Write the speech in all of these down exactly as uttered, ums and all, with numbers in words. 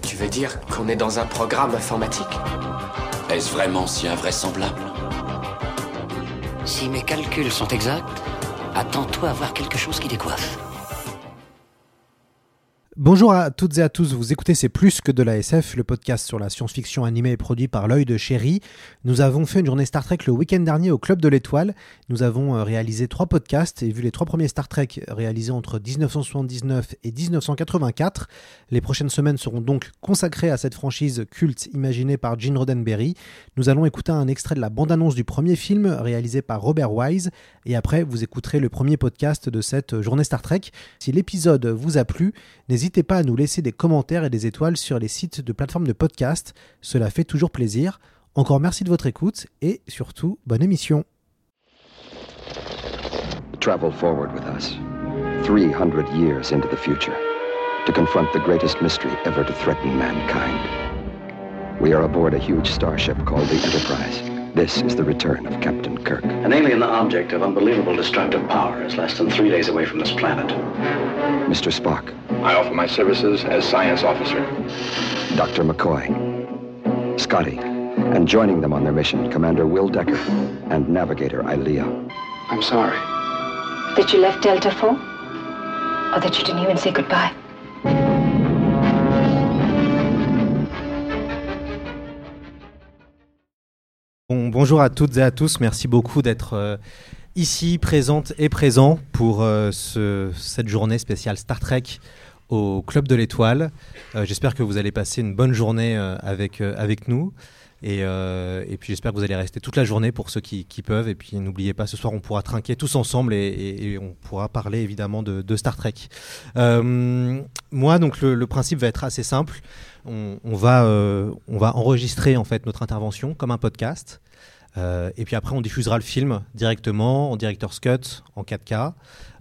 Tu veux dire qu'on est dans un programme informatique? Est-ce vraiment si invraisemblable? Si mes calculs sont exacts, attends-toi à voir quelque chose qui décoiffe. Bonjour à toutes et à tous, vous écoutez C'est plus que de la S F, le podcast sur la science-fiction animée et produit par l'œil de Chérie. Nous avons fait une journée Star Trek le week-end dernier au Club de l'Étoile. Nous avons réalisé trois podcasts et vu les trois premiers Star Trek réalisés entre dix-neuf cent soixante-dix-neuf et dix-neuf cent quatre-vingt-quatre. Les prochaines semaines seront donc consacrées à cette franchise culte imaginée par Gene Roddenberry. Nous allons écouter un extrait de la bande-annonce du premier film réalisé par Robert Wise et après vous écouterez le premier podcast de cette journée Star Trek. Si l'épisode vous a plu, n'hésitez N'hésitez pas à nous laisser des commentaires et des étoiles sur les sites de plateformes de podcast, cela fait toujours plaisir. Encore merci de votre écoute et surtout, bonne émission. Travel forward with us, three hundred years into the future, to confront the greatest mystery ever to threaten mankind. We are aboard a huge starship called the Enterprise. This is the return of Captain Kirk. An alien object of unbelievable destructive power is less than three days away from this planet. Mister Spock. I offer my services as science officer. Doctor McCoy, Scotty, and joining them on their mission, Commander Will Decker and Navigator Ilea. I'm sorry. That you left Delta four? Or that you didn't even say goodbye? Bon, bonjour à toutes et à tous, merci beaucoup d'être... Euh... ici, présente et présent pour euh, ce, cette journée spéciale Star Trek au Club de l'Étoile. Euh, j'espère que vous allez passer une bonne journée euh, avec, euh, avec nous. Et, euh, et puis j'espère que vous allez rester toute la journée pour ceux qui, qui peuvent. Et puis n'oubliez pas, ce soir on pourra trinquer tous ensemble et, et, et on pourra parler évidemment de, de Star Trek. Euh, moi, donc le, le principe va être assez simple. On, on, va, euh, on va enregistrer en fait notre intervention comme un podcast. Euh, et puis après, on diffusera le film directement en director's cut, en quatre K.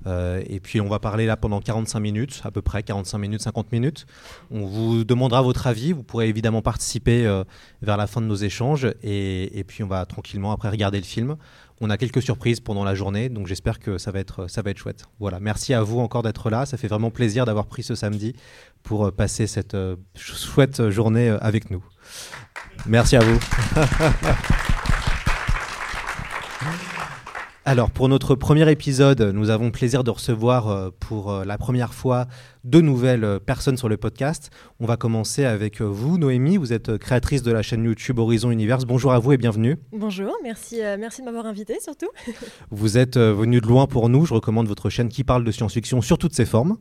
Euh, et puis on va parler là pendant quarante-cinq minutes, à peu près quarante-cinq minutes, cinquante minutes. On vous demandera votre avis. Vous pourrez évidemment participer euh, vers la fin de nos échanges. Et, et puis on va tranquillement après regarder le film. On a quelques surprises pendant la journée, donc j'espère que ça va être, ça va être chouette. Voilà, merci à vous encore d'être là. Ça fait vraiment plaisir d'avoir pris ce samedi pour passer cette euh, chouette journée avec nous. Merci à vous. Alors pour notre premier épisode, nous avons le plaisir de recevoir euh, pour euh, la première fois deux nouvelles euh, personnes sur le podcast. On va commencer avec euh, vous, Noémie, vous êtes euh, créatrice de la chaîne YouTube Horizon Universe. Bonjour à vous et bienvenue. Bonjour, merci, euh, merci de m'avoir invitée surtout. Vous êtes euh, venue de loin pour nous, je recommande votre chaîne qui parle de science-fiction sur toutes ses formes.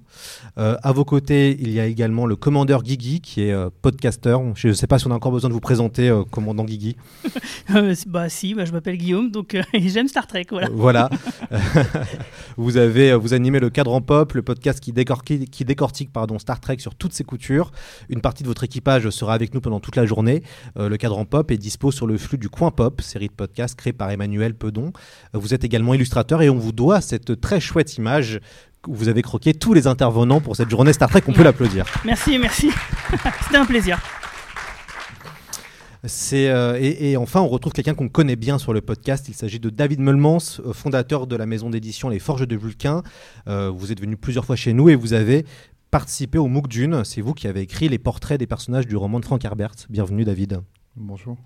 Euh, à vos côtés, il y a également le commandeur Guigui qui est euh, podcasteur. Je ne sais pas si on a encore besoin de vous présenter, euh, commandant Guigui. euh, bah si, bah, je m'appelle Guillaume donc, euh, et j'aime Star Trek, voilà. Voilà, vous, avez, vous animez le Quadrant Pop, le podcast qui décortique, qui décortique pardon, Star Trek sur toutes ses coutures. Une partie de votre équipage sera avec nous pendant toute la journée. Euh, le Quadrant Pop est dispo sur le flux du Coin Pop, série de podcasts créée par Emmanuel Pedon. Euh, vous êtes également illustrateur et on vous doit cette très chouette image où vous avez croqué tous les intervenants pour cette journée Star Trek. On peut l'applaudir. Merci, merci. C'était un plaisir. C'est, euh, et, et enfin, on retrouve quelqu'un qu'on connaît bien sur le podcast. Il s'agit de David Meulemans, fondateur de la maison d'édition Les Forges de Vulcain. Euh, vous êtes venu plusieurs fois chez nous et vous avez participé au MOOC Dune. C'est vous qui avez écrit les portraits des personnages du roman de Frank Herbert. Bienvenue, David. Bonjour.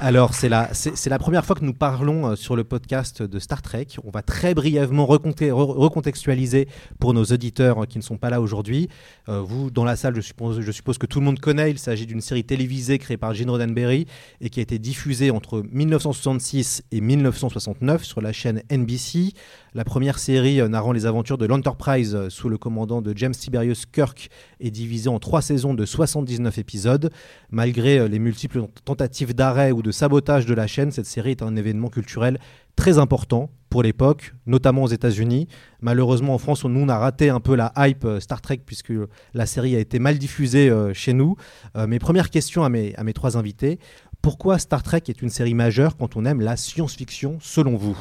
Alors, c'est la, c'est, c'est la première fois que nous parlons euh, sur le podcast de Star Trek. On va très brièvement reconté, re, recontextualiser pour nos auditeurs euh, qui ne sont pas là aujourd'hui. Euh, vous, dans la salle, je suppose, je suppose que tout le monde connaît. Il s'agit d'une série télévisée créée par Gene Roddenberry et qui a été diffusée entre dix-neuf cent soixante-six et dix-neuf cent soixante-neuf sur la chaîne N B C. La première série euh, narrant les aventures de l'Enterprise euh, sous le commandant de James Tiberius Kirk est divisée en trois saisons de soixante-dix-neuf épisodes. Malgré euh, les multiples tentatives d'arrêt ou de de sabotage de la chaîne, cette série est un événement culturel très important pour l'époque, notamment aux États-Unis. Malheureusement, en France, nous, on a raté un peu la hype Star Trek puisque la série a été mal diffusée euh, chez nous. Euh, mes premières questions à mes, à mes trois invités. Pourquoi Star Trek est une série majeure quand on aime la science-fiction, selon vous ?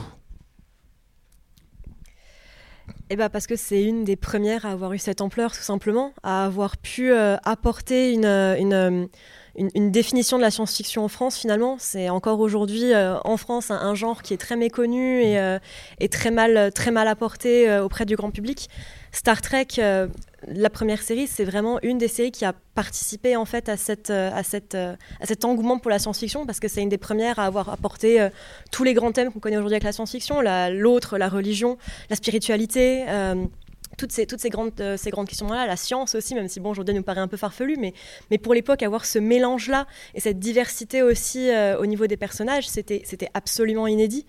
Eh ben parce que c'est une des premières à avoir eu cette ampleur, tout simplement, à avoir pu euh, apporter une, une, une, une définition de la science-fiction en France, finalement. C'est encore aujourd'hui, euh, en France, un, un genre qui est très méconnu et, euh, et très mal, très mal apporté euh, auprès du grand public. Star Trek, euh, la première série, c'est vraiment une des séries qui a participé en fait à, cette, à, cette, à cet engouement pour la science-fiction, parce que c'est une des premières à avoir apporté euh, tous les grands thèmes qu'on connaît aujourd'hui avec la science-fiction, la, l'autre, la religion, la spiritualité, euh, toutes, ces, toutes ces, grandes, euh, ces grandes questions-là, la science aussi, même si bon, aujourd'hui nous paraît un peu farfelu, mais, mais pour l'époque, avoir ce mélange-là et cette diversité aussi euh, au niveau des personnages, c'était, c'était absolument inédit.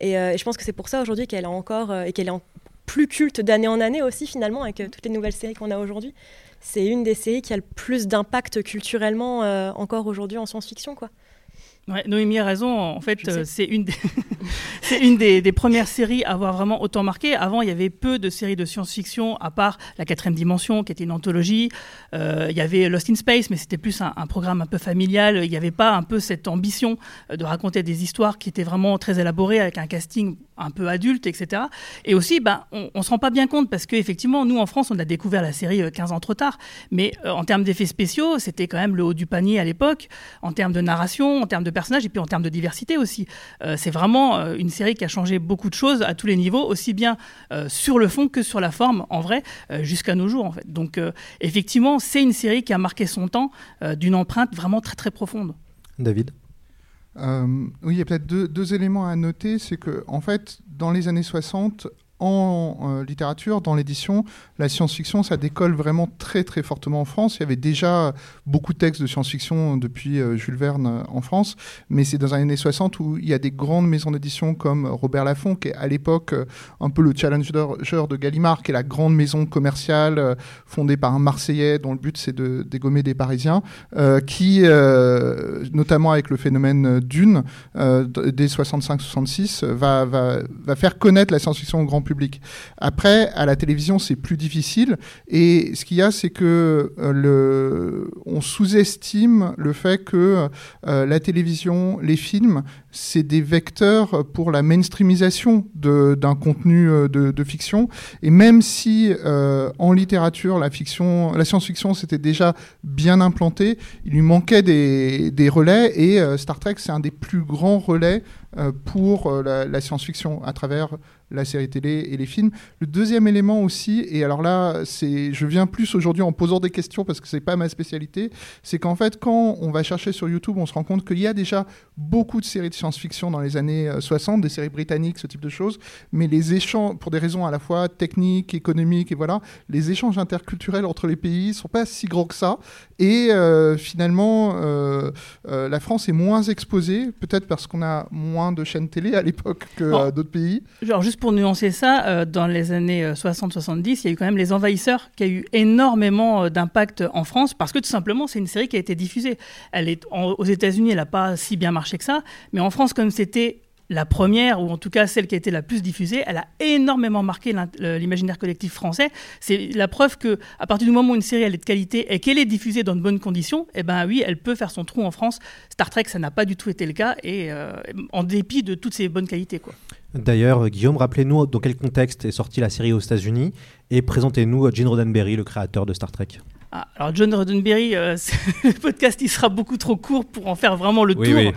Et, euh, et je pense que c'est pour ça aujourd'hui qu'elle a encore, euh, et qu'elle est en plus culte d'année en année aussi finalement avec euh, toutes les nouvelles séries qu'on a aujourd'hui. C'est une des séries qui a le plus d'impact culturellement euh, encore aujourd'hui en science-fiction, quoi. Ouais, Noémie a raison, en fait euh, c'est une, des, c'est une des, des premières séries à avoir vraiment autant marqué. Avant il y avait peu de séries de science-fiction à part La Quatrième Dimension qui était une anthologie, euh, il y avait Lost in Space mais c'était plus un, un programme un peu familial, il n'y avait pas un peu cette ambition de raconter des histoires qui étaient vraiment très élaborées avec un casting un peu adulte, et cetera. Et aussi bah, on ne se rend pas bien compte parce qu'effectivement nous en France on a découvert la série quinze ans trop tard, mais euh, en termes d'effets spéciaux c'était quand même le haut du panier à l'époque, en termes de narration, en termes de personnages et puis en termes de diversité aussi. Euh, c'est vraiment euh, une série qui a changé beaucoup de choses à tous les niveaux, aussi bien euh, sur le fond que sur la forme, en vrai, euh, jusqu'à nos jours en fait. Donc euh, effectivement, c'est une série qui a marqué son temps euh, d'une empreinte vraiment très très profonde. David ? euh, Oui, il y a peut-être deux, deux éléments à noter, c'est que en fait, dans les années soixante, en euh, littérature, dans l'édition, la science-fiction, ça décolle vraiment très très fortement en France. Il y avait déjà beaucoup de textes de science-fiction depuis euh, Jules Verne euh, en France, mais c'est dans les années soixante où il y a des grandes maisons d'édition comme Robert Laffont, qui est à l'époque euh, un peu le challenger de Gallimard, qui est la grande maison commerciale euh, fondée par un Marseillais dont le but c'est de dégommer des Parisiens, euh, qui, euh, notamment avec le phénomène Dune, euh, dès soixante-cinq soixante-six, va, va, va faire connaître la science-fiction au grand public. Après, à la télévision, c'est plus difficile. Et ce qu'il y a, c'est que euh, le... on sous-estime le fait que euh, la télévision, les films, c'est des vecteurs pour la mainstreamisation de, d'un contenu de, de fiction. Et même si euh, en littérature, la, fiction, la science-fiction s'était déjà bien implantée, il lui manquait des, des relais. Et euh, Star Trek, c'est un des plus grands relais euh, pour euh, la, la science-fiction à travers la série télé et les films. Le deuxième élément aussi, et alors là, c'est, je viens plus aujourd'hui en posant des questions parce que c'est pas ma spécialité, c'est qu'en fait, quand on va chercher sur YouTube, on se rend compte qu'il y a déjà beaucoup de séries de science-fiction dans les années soixante, des séries britanniques, ce type de choses, mais les échanges, pour des raisons à la fois techniques, économiques, et voilà, les échanges interculturels entre les pays sont pas si grands que ça, et euh, finalement, euh, euh, la France est moins exposée, peut-être parce qu'on a moins de chaînes télé à l'époque que bon, euh, d'autres pays. Genre juste pour Pour nuancer ça, euh, dans les années soixante soixante-dix, il y a eu quand même Les Envahisseurs qui a eu énormément euh, d'impact en France parce que tout simplement, c'est une série qui a été diffusée. Elle est, en, aux États-Unis, elle n'a pas si bien marché que ça, mais en France, comme c'était la première, ou en tout cas celle qui a été la plus diffusée, elle a énormément marqué l'imaginaire collectif français. C'est la preuve qu'à partir du moment où une série elle est de qualité et qu'elle est diffusée dans de bonnes conditions, eh ben oui, elle peut faire son trou en France. Star Trek, ça n'a pas du tout été le cas, et euh, en dépit de toutes ces bonnes qualités, quoi. D'ailleurs, Guillaume, rappelez-nous dans quel contexte est sortie la série aux États-Unis et présentez-nous Gene Roddenberry, le créateur de Star Trek. Ah, alors, Gene Roddenberry, euh, le podcast il sera beaucoup trop court pour en faire vraiment le oui, tour. Oui.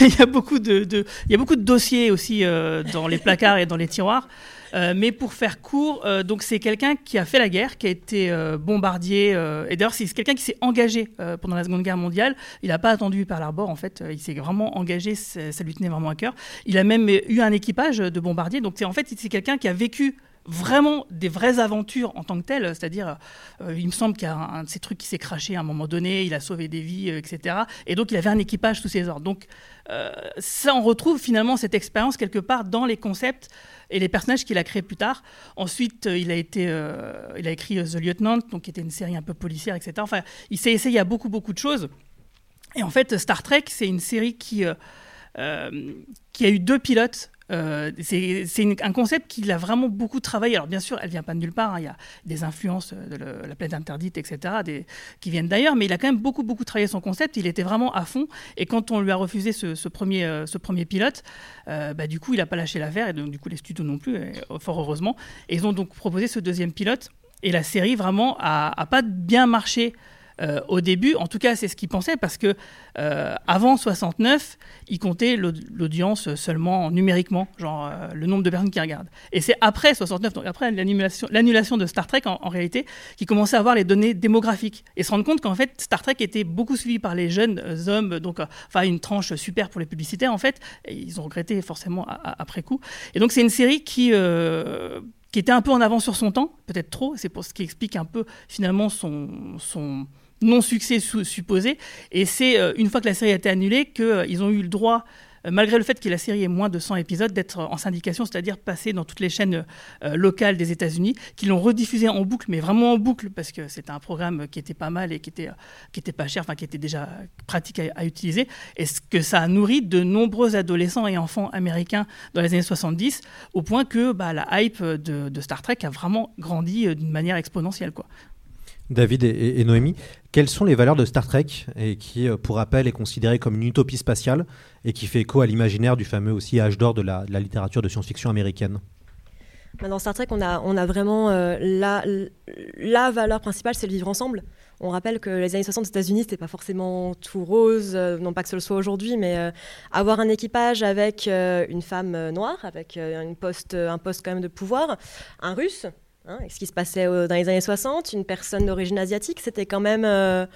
Il y a beaucoup de, de, il y a beaucoup de dossiers aussi euh, dans les placards et dans les tiroirs. Euh, mais pour faire court, euh, donc c'est quelqu'un qui a fait la guerre, qui a été euh, bombardier. Euh, et d'ailleurs, c'est quelqu'un qui s'est engagé euh, pendant la Seconde Guerre mondiale. Il n'a pas attendu Pearl Harbor, en fait. Il s'est vraiment engagé, ça lui tenait vraiment à cœur. Il a même eu un équipage de bombardiers. Donc c'est, en fait, c'est quelqu'un qui a vécu vraiment des vraies aventures en tant que telles, c'est-à-dire euh, il me semble qu'il y a un, un de ces trucs qui s'est crashé à un moment donné, il a sauvé des vies, euh, et cetera. Et donc il avait un équipage sous ses ordres. Donc euh, ça, on retrouve finalement cette expérience quelque part dans les concepts et les personnages qu'il a créés plus tard. Ensuite, euh, il, a été, euh, il a écrit The Lieutenant, donc qui était une série un peu policière, et cetera. Enfin, il s'est essayé à beaucoup, beaucoup de choses. Et en fait, Star Trek, c'est une série qui, euh, qui a eu deux pilotes. Euh, c'est c'est une, un concept qu'il a vraiment beaucoup travaillé. Alors bien sûr, elle ne vient pas de nulle part, hein. Il y a des influences de le, la planète interdite, et cetera, des, qui viennent d'ailleurs, mais il a quand même beaucoup, beaucoup travaillé son concept. Il était vraiment à fond. Et quand on lui a refusé ce, ce, premier, euh, ce premier pilote, euh, bah, du coup, il n'a pas lâché l'affaire, et donc, du coup, les studios non plus, et, fort heureusement. Et ils ont donc proposé ce deuxième pilote, et la série vraiment n'a pas bien marché. Euh, au début, en tout cas, c'est ce qu'ils pensaient, parce que euh, avant soixante-neuf, ils comptaient l'aud- l'audience seulement numériquement, genre euh, le nombre de personnes qui regardent. Et c'est après soixante-neuf, donc après l'annulation, l'annulation de Star Trek en, en réalité, qu'ils commençaient à avoir les données démographiques et se rendre compte qu'en fait, Star Trek était beaucoup suivi par les jeunes hommes, donc enfin euh, une tranche super pour les publicitaires en fait. Et ils ont regretté forcément à, à, après coup. Et donc c'est une série qui euh, qui était un peu en avance sur son temps, peut-être trop. C'est pour ce qui explique un peu finalement son son non-succès supposé, et c'est euh, une fois que la série a été annulée qu'ils euh, ont eu le droit, euh, malgré le fait que la série ait moins de cent épisodes, d'être en syndication, c'est-à-dire passer dans toutes les chaînes euh, locales des États-Unis, qui l'ont rediffusé en boucle, mais vraiment en boucle, parce que c'était un programme qui était pas mal et qui était, euh, qui était pas cher, enfin qui était déjà pratique à, à utiliser, et ce que ça a nourri de nombreux adolescents et enfants américains dans les années soixante-dix, au point que bah, la hype de, de Star Trek a vraiment grandi euh, d'une manière exponentielle, quoi. David et, et Noémie, quelles sont les valeurs de Star Trek, et qui, pour rappel, est considérée comme une utopie spatiale et qui fait écho à l'imaginaire du fameux aussi âge d'or de la, de la littérature de science-fiction américaine? Dans Star Trek, on a, on a vraiment euh, la, la valeur principale, c'est le vivre ensemble. On rappelle que les années soixante aux États-Unis, c'était pas forcément tout rose, euh, non pas que ce le soit aujourd'hui, mais euh, avoir un équipage avec euh, une femme noire, avec euh, une poste, un poste quand même de pouvoir, un russe. Hein, ce qui se passait euh, dans les années soixante, une personne d'origine asiatique, c'était quand même, euh,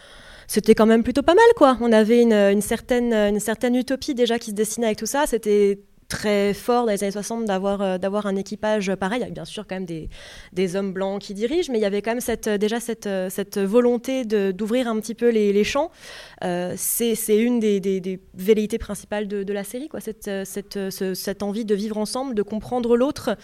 c'était quand même plutôt pas mal, quoi. On avait une, une, certaine, une certaine utopie déjà qui se dessinait avec tout ça. C'était très fort dans les années soixante d'avoir, euh, d'avoir un équipage pareil. Il y a bien sûr quand même des, des hommes blancs qui dirigent, mais il y avait quand même cette, déjà cette, cette volonté de, d'ouvrir un petit peu les, les champs. Euh, c'est, c'est une des, des, des velléités principales de, de la série, quoi. Cette, cette, ce, cette envie de vivre ensemble, de comprendre l'autre,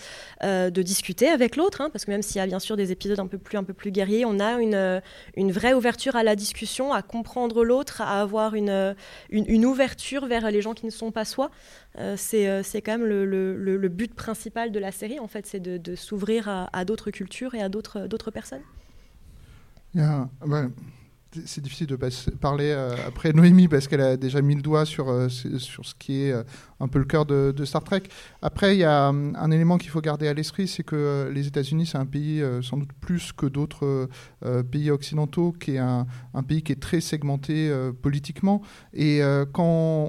euh, de discuter avec l'autre, hein, parce que même s'il y a bien sûr des épisodes un peu plus, un peu plus guerriers, on a une, une vraie ouverture à la discussion, à comprendre l'autre, à avoir une, une, une ouverture vers les gens qui ne sont pas soi. Euh, c'est c'est quand même le, le, le but principal de la série, en fait, c'est de, de s'ouvrir à, à d'autres cultures et à d'autres, d'autres personnes. Yeah, ouais. C'est difficile de passer, parler euh, après Noémie, parce qu'elle a déjà mis le doigt sur, euh, sur ce qui est euh, un peu le cœur de, de Star Trek. Après, il y a um, un élément qu'il faut garder à l'esprit, c'est que euh, les États-Unis, c'est un pays euh, sans doute plus que d'autres euh, pays occidentaux, qui est un, un pays qui est très segmenté euh, politiquement. Et euh, quand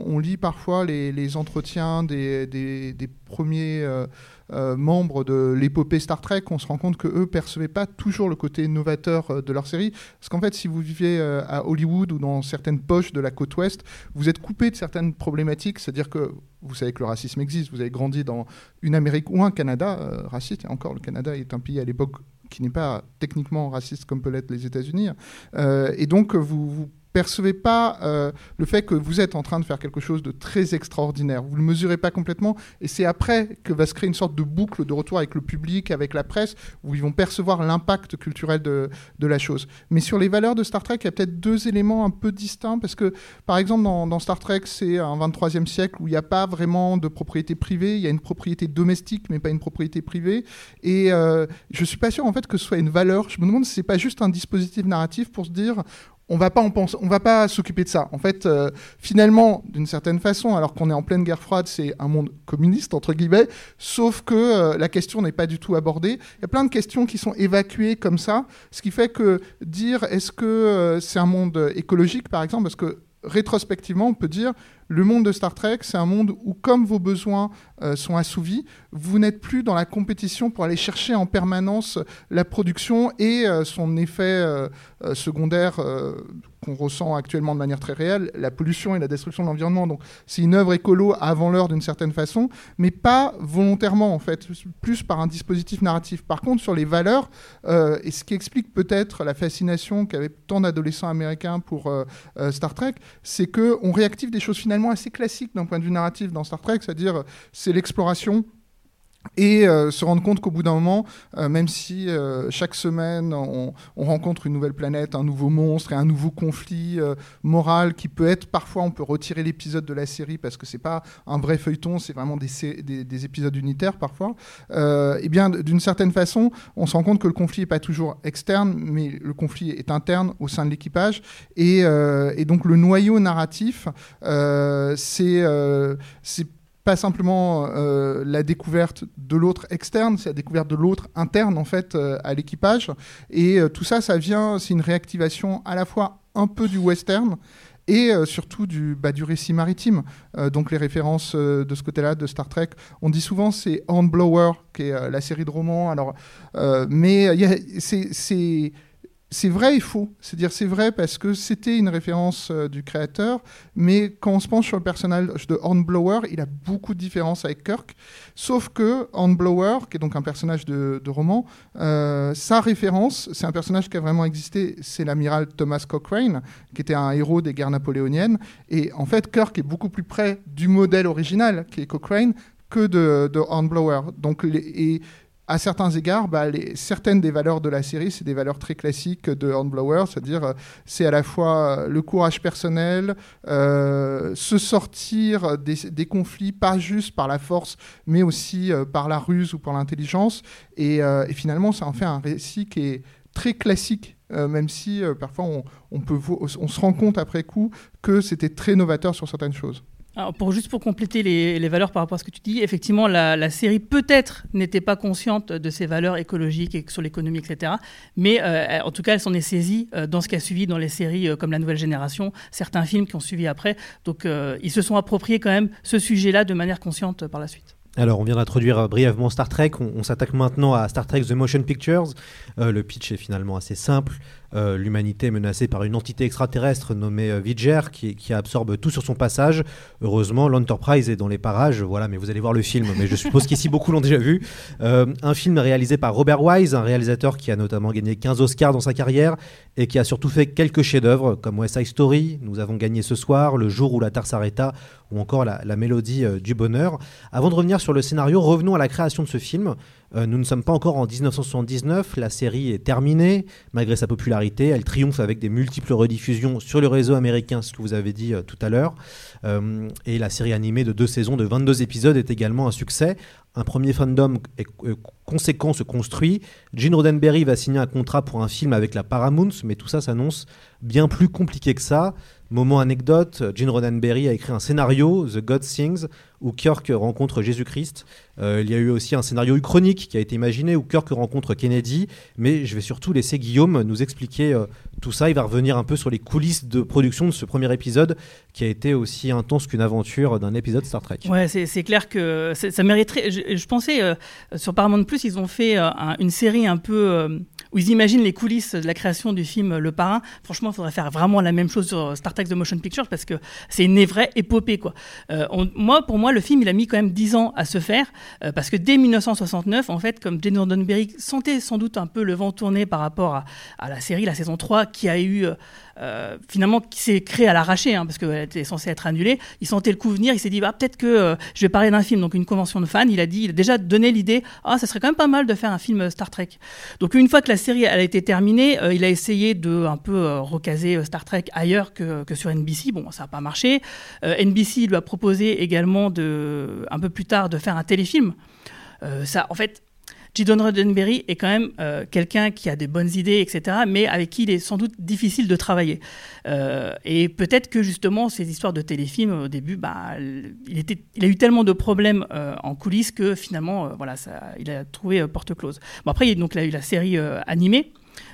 on lit parfois les, les entretiens des, des, des premiers... Euh, Euh, membres de l'épopée Star Trek, on se rend compte qu'eux ne percevaient pas toujours le côté novateur euh, de leur série. Parce qu'en fait, si vous viviez euh, à Hollywood ou dans certaines poches de la côte ouest, vous êtes coupé de certaines problématiques, c'est-à-dire que vous savez que le racisme existe, vous avez grandi dans une Amérique ou un Canada euh, raciste, et encore le Canada est un pays à l'époque qui n'est pas techniquement raciste comme peut l'être les États-Unis, euh, et donc vous... vous percevez pas euh, le fait que vous êtes en train de faire quelque chose de très extraordinaire. Vous ne le mesurez pas complètement, et c'est après que va se créer une sorte de boucle de retour avec le public, avec la presse, où ils vont percevoir l'impact culturel de, de la chose. Mais sur les valeurs de Star Trek, il y a peut-être deux éléments un peu distincts, parce que, par exemple, dans, dans Star Trek, c'est un vingt-troisième siècle où il n'y a pas vraiment de propriété privée, il y a une propriété domestique, mais pas une propriété privée, et euh, je ne suis pas sûr, en fait, que ce soit une valeur. Je me demande si ce n'est pas juste un dispositif narratif pour se dire... On va pas en penser, on va pas s'occuper de ça. En fait, euh, finalement, d'une certaine façon, alors qu'on est en pleine guerre froide, c'est un monde communiste, entre guillemets, sauf que euh, la question n'est pas du tout abordée. Il y a plein de questions qui sont évacuées comme ça, ce qui fait que dire est-ce que euh, c'est un monde écologique, par exemple, parce que rétrospectivement, on peut dire... Le monde de Star Trek, c'est un monde où, comme vos besoins euh, sont assouvis, vous n'êtes plus dans la compétition pour aller chercher en permanence la production et euh, son effet euh, euh, secondaire euh, qu'on ressent actuellement de manière très réelle, la pollution et la destruction de l'environnement. Donc, c'est une œuvre écolo avant l'heure d'une certaine façon, mais pas volontairement en fait, plus par un dispositif narratif. Par contre, sur les valeurs, euh, et ce qui explique peut-être la fascination qu'avaient tant d'adolescents américains pour euh, euh, Star Trek, c'est qu'on réactive des choses finalement assez classique d'un point de vue narratif dans Star Trek, c'est-à-dire c'est l'exploration, Et euh, se rendre compte qu'au bout d'un moment, euh, même si euh, chaque semaine on, on rencontre une nouvelle planète, un nouveau monstre et un nouveau conflit euh, moral qui peut être, parfois on peut retirer l'épisode de la série parce que c'est pas un vrai feuilleton, c'est vraiment des, des, des épisodes unitaires parfois, euh, et bien d'une certaine façon on se rend compte que le conflit n'est pas toujours externe, mais le conflit est interne au sein de l'équipage, et, euh, et donc le noyau narratif euh, c'est... Euh, c'est pas simplement euh, la découverte de l'autre externe, c'est la découverte de l'autre interne en fait euh, à l'équipage, et euh, tout ça, ça vient, c'est une réactivation à la fois un peu du western et euh, surtout du, bah, du récit maritime, euh, donc les références euh, de ce côté-là de Star Trek, on dit souvent c'est Hornblower qui est euh, la série de romans, alors, euh, mais y a, c'est... c'est C'est vrai et faux. C'est-à-dire, c'est vrai parce que c'était une référence euh, du créateur, mais quand on se penche sur le personnage de Hornblower, il a beaucoup de différences avec Kirk, sauf que Hornblower, qui est donc un personnage de, de roman, euh, sa référence, c'est un personnage qui a vraiment existé, c'est l'amiral Thomas Cochrane, qui était un héros des guerres napoléoniennes, et en fait, Kirk est beaucoup plus près du modèle original, qui est Cochrane, que de, de Hornblower. Donc, les, et, à certains égards, bah, les, certaines des valeurs de la série, c'est des valeurs très classiques de Hornblower, c'est-à-dire c'est à la fois le courage personnel, euh, se sortir des, des conflits, pas juste par la force, mais aussi euh, par la ruse ou par l'intelligence. Et, euh, et finalement, ça en fait un récit qui est très classique, euh, même si euh, parfois on, on, peut, on se rend compte après coup que c'était très novateur sur certaines choses. Alors pour, juste pour compléter les, les valeurs par rapport à ce que tu dis, effectivement, la, la série peut-être n'était pas consciente de ces valeurs écologiques et sur l'économie, et cetera. Mais euh, en tout cas, elle s'en est saisie euh, dans ce qui a suivi dans les séries euh, comme La Nouvelle Génération, certains films qui ont suivi après. Donc, euh, ils se sont appropriés quand même ce sujet-là de manière consciente euh, par la suite. Alors, on vient d'introduire brièvement Star Trek. On, on s'attaque maintenant à Star Trek The Motion Pictures. Euh, le pitch est finalement assez simple. Euh, l'humanité est menacée par une entité extraterrestre nommée euh, V'Ger qui, qui absorbe tout sur son passage. Heureusement, l'Enterprise est dans les parages. Voilà, mais vous allez voir le film. Mais je suppose qu'ici, beaucoup l'ont déjà vu. Euh, un film réalisé par Robert Wise, un réalisateur qui a notamment gagné quinze Oscars dans sa carrière et qui a surtout fait quelques chefs-d'œuvre comme West Side Story, Nous avons gagné ce soir, Le jour où la Terre s'arrêta, ou encore La, la mélodie euh, du bonheur. Avant de revenir sur le scénario, revenons à la création de ce film. Euh, nous ne sommes pas encore en dix-neuf cent soixante-dix-neuf, la série est terminée, malgré sa popularité, elle triomphe avec des multiples rediffusions sur le réseau américain, ce que vous avez dit euh, tout à l'heure, euh, et la série animée de deux saisons de vingt-deux épisodes est également un succès. Un premier fandom est, euh, conséquent se construit. Gene Roddenberry va signer un contrat pour un film avec la Paramount, mais tout ça s'annonce bien plus compliqué que ça. Moment anecdote, Gene Roddenberry a écrit un scénario, The God Sings, où Kirk rencontre Jésus-Christ. Euh, il y a eu aussi un scénario uchronique qui a été imaginé, où Kirk rencontre Kennedy. Mais je vais surtout laisser Guillaume nous expliquer euh, tout ça. Il va revenir un peu sur les coulisses de production de ce premier épisode, qui a été aussi intense qu'une aventure d'un épisode Star Trek. Ouais, c'est, c'est clair que c'est, ça mériterait... Je, je pensais, euh, sur Paramount+, ils ont fait euh, un, une série un peu... Euh, où ils imaginent les coulisses de la création du film Le Parrain. Franchement, il faudrait faire vraiment la même chose sur Star Trek de Motion Pictures parce que c'est une vraie épopée, quoi. Euh, on, moi, pour moi, le film, il a mis quand même dix ans à se faire euh, parce que dès dix-neuf cent soixante-neuf, en fait, comme Gene Roddenberry sentait sans doute un peu le vent tourner par rapport à, à la série, la saison trois, qui a eu euh, finalement qui s'est créée à l'arraché hein, parce qu'elle était censée être annulée. Il sentait le coup venir, il s'est dit bah, peut-être que euh, je vais parler d'un film, donc une convention de fans. Il a dit, il a déjà donné l'idée, ah, ça serait quand même pas mal de faire un film Star Trek. Donc une fois que la série elle a été terminée, euh, il a essayé de un peu euh, recaser Star Trek ailleurs que que sur N B C, bon, ça n'a pas marché. Euh, N B C lui a proposé également, de, un peu plus tard, de faire un téléfilm. Euh, ça, en fait, Gene Roddenberry est quand même euh, quelqu'un qui a des bonnes idées, et cetera, mais avec qui il est sans doute difficile de travailler. Euh, et peut-être que, justement, ces histoires de téléfilm, au début, bah, il, était, il a eu tellement de problèmes euh, en coulisses que, finalement, euh, voilà, ça, il a trouvé euh, porte close. Bon, après, il, donc, il a eu la série euh, animée,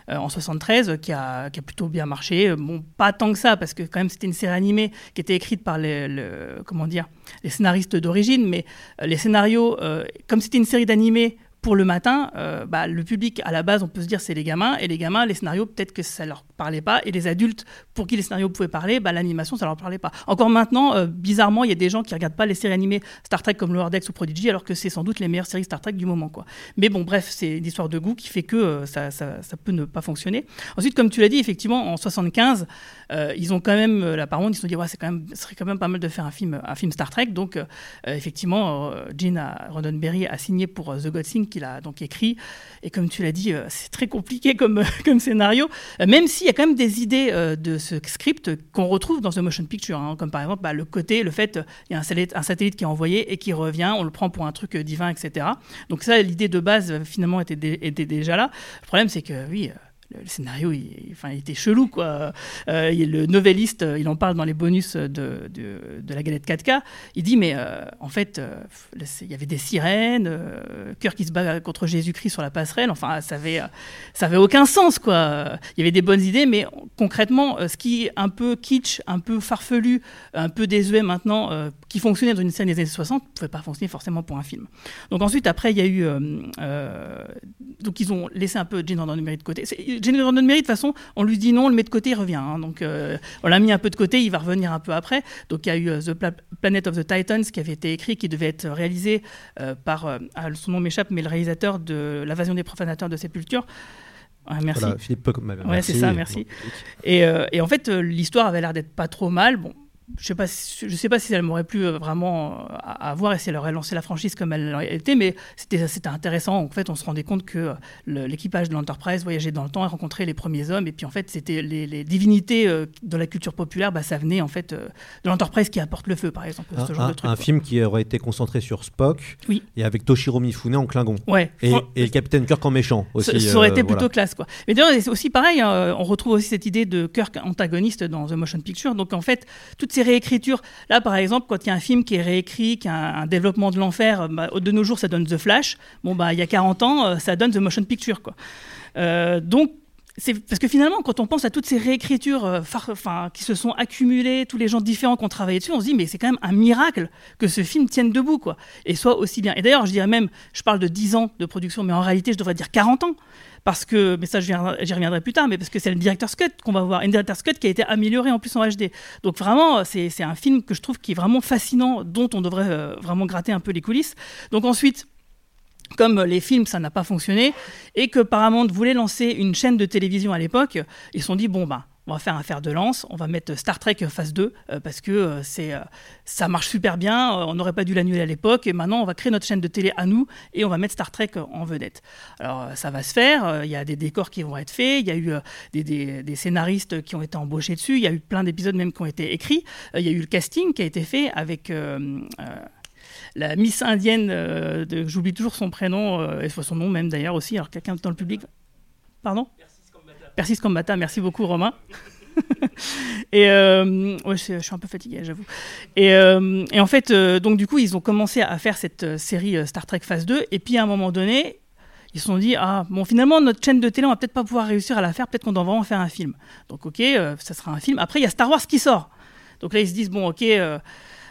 Euh, en soixante-treize, euh, qui, a, qui a plutôt bien marché. Euh, bon, pas tant que ça, parce que quand même, c'était une série animée qui était écrite par les, le, comment dire, les scénaristes d'origine, mais euh, les scénarios, euh, comme c'était une série d'animés pour le matin, euh, bah, le public, à la base, on peut se dire c'est les gamins, et les gamins, les scénarios, peut-être que ça leur parlait pas, et les adultes, pour qui les scénarios pouvaient parler, bah, l'animation, ça leur parlait pas. Encore maintenant, euh, bizarrement, il y a des gens qui regardent pas les séries animées Star Trek comme Lower Decks ou Prodigy, alors que c'est sans doute les meilleures séries Star Trek du moment, quoi. Mais bon, bref, c'est une histoire de goût qui fait que euh, ça, ça, ça peut ne pas fonctionner. Ensuite, comme tu l'as dit, effectivement, en soixante-quinze, euh, ils ont quand même, euh, la Paramount, ils se sont dit, ouais, c'est quand même, ce serait quand même pas mal de faire un film, un film Star Trek, donc euh, effectivement, euh, Gene Roddenberry a signé pour euh, The God Thing, qu'il a donc écrit, et comme tu l'as dit, euh, c'est très compliqué comme, euh, comme scénario, euh, même s'il y a quand même des idées euh, de ce script qu'on retrouve dans The Motion Picture, hein, comme par exemple bah, le côté, le fait, il y a un satellite, un satellite qui est envoyé et qui revient, on le prend pour un truc euh, divin, et cetera. Donc ça, l'idée de base, euh, finalement, était, dé- était déjà là. Le problème, c'est que, oui... Euh, le scénario, il, il, enfin, il était chelou, quoi. Euh, il, le novelliste, il en parle dans les bonus de, de, de la galette quatre K. Il dit, mais euh, en fait, euh, il y avait des sirènes, euh, Kirk qui se bat contre Jésus-Christ sur la passerelle. Enfin, ça avait, ça avait aucun sens, quoi. Il y avait des bonnes idées, mais concrètement, ce qui est un peu kitsch, un peu farfelu, un peu désuet maintenant, euh, qui fonctionnait dans une scène des années soixante, ne pouvait pas fonctionner forcément pour un film. Donc ensuite, après, il y a eu... Euh, euh, donc ils ont laissé un peu Gene Roddenberry de côté. C'est, Gene Roddenberry, de toute façon, on lui dit non, on le met de côté, il revient. Hein. Donc, euh, on l'a mis un peu de côté, il va revenir un peu après. Donc, il y a eu uh, The Pla- Planet of the Titans qui avait été écrit, qui devait être réalisé euh, par, euh, ah, son nom m'échappe, mais le réalisateur de L'Invasion des profanateurs de Sépulture. Ouais, merci. Voilà, Philippe Pocom. Ouais, merci. C'est ça, merci. Et, euh, et en fait, euh, l'histoire avait l'air d'être pas trop mal. Bon. Je ne sais pas si, je sais pas si elle m'aurait plu vraiment à, à voir et si elle aurait lancé la franchise comme elle l'aurait été, mais c'était, c'était intéressant. En fait, on se rendait compte que le, l'équipage de l'Enterprise voyageait dans le temps et rencontrait les premiers hommes. Et puis, en fait, c'était les, les divinités euh, dans la culture populaire, bah, ça venait en fait euh, de l'Enterprise qui apporte le feu, par exemple. Un, ce genre un, de truc, un film qui aurait été concentré sur Spock, oui, et avec Toshiro Mifune en Klingon. Ouais, et, fran- et le Capitaine Kirk en méchant aussi. Ça, ça aurait euh, été plutôt voilà. classe, quoi. Mais d'ailleurs, c'est aussi pareil, hein, on retrouve aussi cette idée de Kirk antagoniste dans The Motion Picture. Donc, en fait, toutes ces réécriture. Là, par exemple, quand il y a un film qui est réécrit, qui a un, un développement de l'enfer, bah, de nos jours, ça donne The Flash. Bon, bah, il y a quarante ans, euh, ça donne The Motion Picture, quoi. Euh, donc, c'est parce que finalement, quand on pense à toutes ces réécritures euh, far, fin, qui se sont accumulées, tous les gens différents qui ont travaillé dessus, on se dit, mais c'est quand même un miracle que ce film tienne debout, quoi, et soit aussi bien. Et d'ailleurs, je dirais même, je parle de dix ans de production, mais en réalité, je devrais dire quarante ans. Parce que, mais ça, j'y reviendrai plus tard, mais parce que c'est le director's cut qu'on va voir, une director's cut qui a été améliorée en plus en H D. Donc vraiment, c'est, c'est un film que je trouve qui est vraiment fascinant, dont on devrait euh, vraiment gratter un peu les coulisses. Donc ensuite, comme les films, ça n'a pas fonctionné, et que Paramount voulait lancer une chaîne de télévision à l'époque, ils se sont dit, bon bah, on va faire un fer de lance, on va mettre Star Trek Phase deux, euh, parce que euh, c'est, euh, ça marche super bien, euh, on n'aurait pas dû l'annuler à l'époque, et maintenant on va créer notre chaîne de télé à nous, et on va mettre Star Trek euh, en vedette. Alors euh, ça va se faire, il euh, y a des décors qui vont être faits, il y a eu euh, des, des, des scénaristes qui ont été embauchés dessus, il y a eu plein d'épisodes même qui ont été écrits, il euh, y a eu le casting qui a été fait avec... Euh, euh, la Miss indienne, euh, de, j'oublie toujours son prénom, euh, et son nom même d'ailleurs aussi, alors quelqu'un dans le public... Pardon ? Persis Kambata, merci beaucoup Romain. et euh, ouais, je, je suis un peu fatiguée, j'avoue. Et, euh, et en fait, euh, donc du coup, ils ont commencé à faire cette série Star Trek Phase deux, et puis à un moment donné... Ils se sont dit, ah, bon, finalement, notre chaîne de télé, on va peut-être pas pouvoir réussir à la faire, peut-être qu'on devrait en faire un film. Donc, ok, euh, ça sera un film. Après, il y a Star Wars qui sort. Donc là, ils se disent, bon, ok, euh,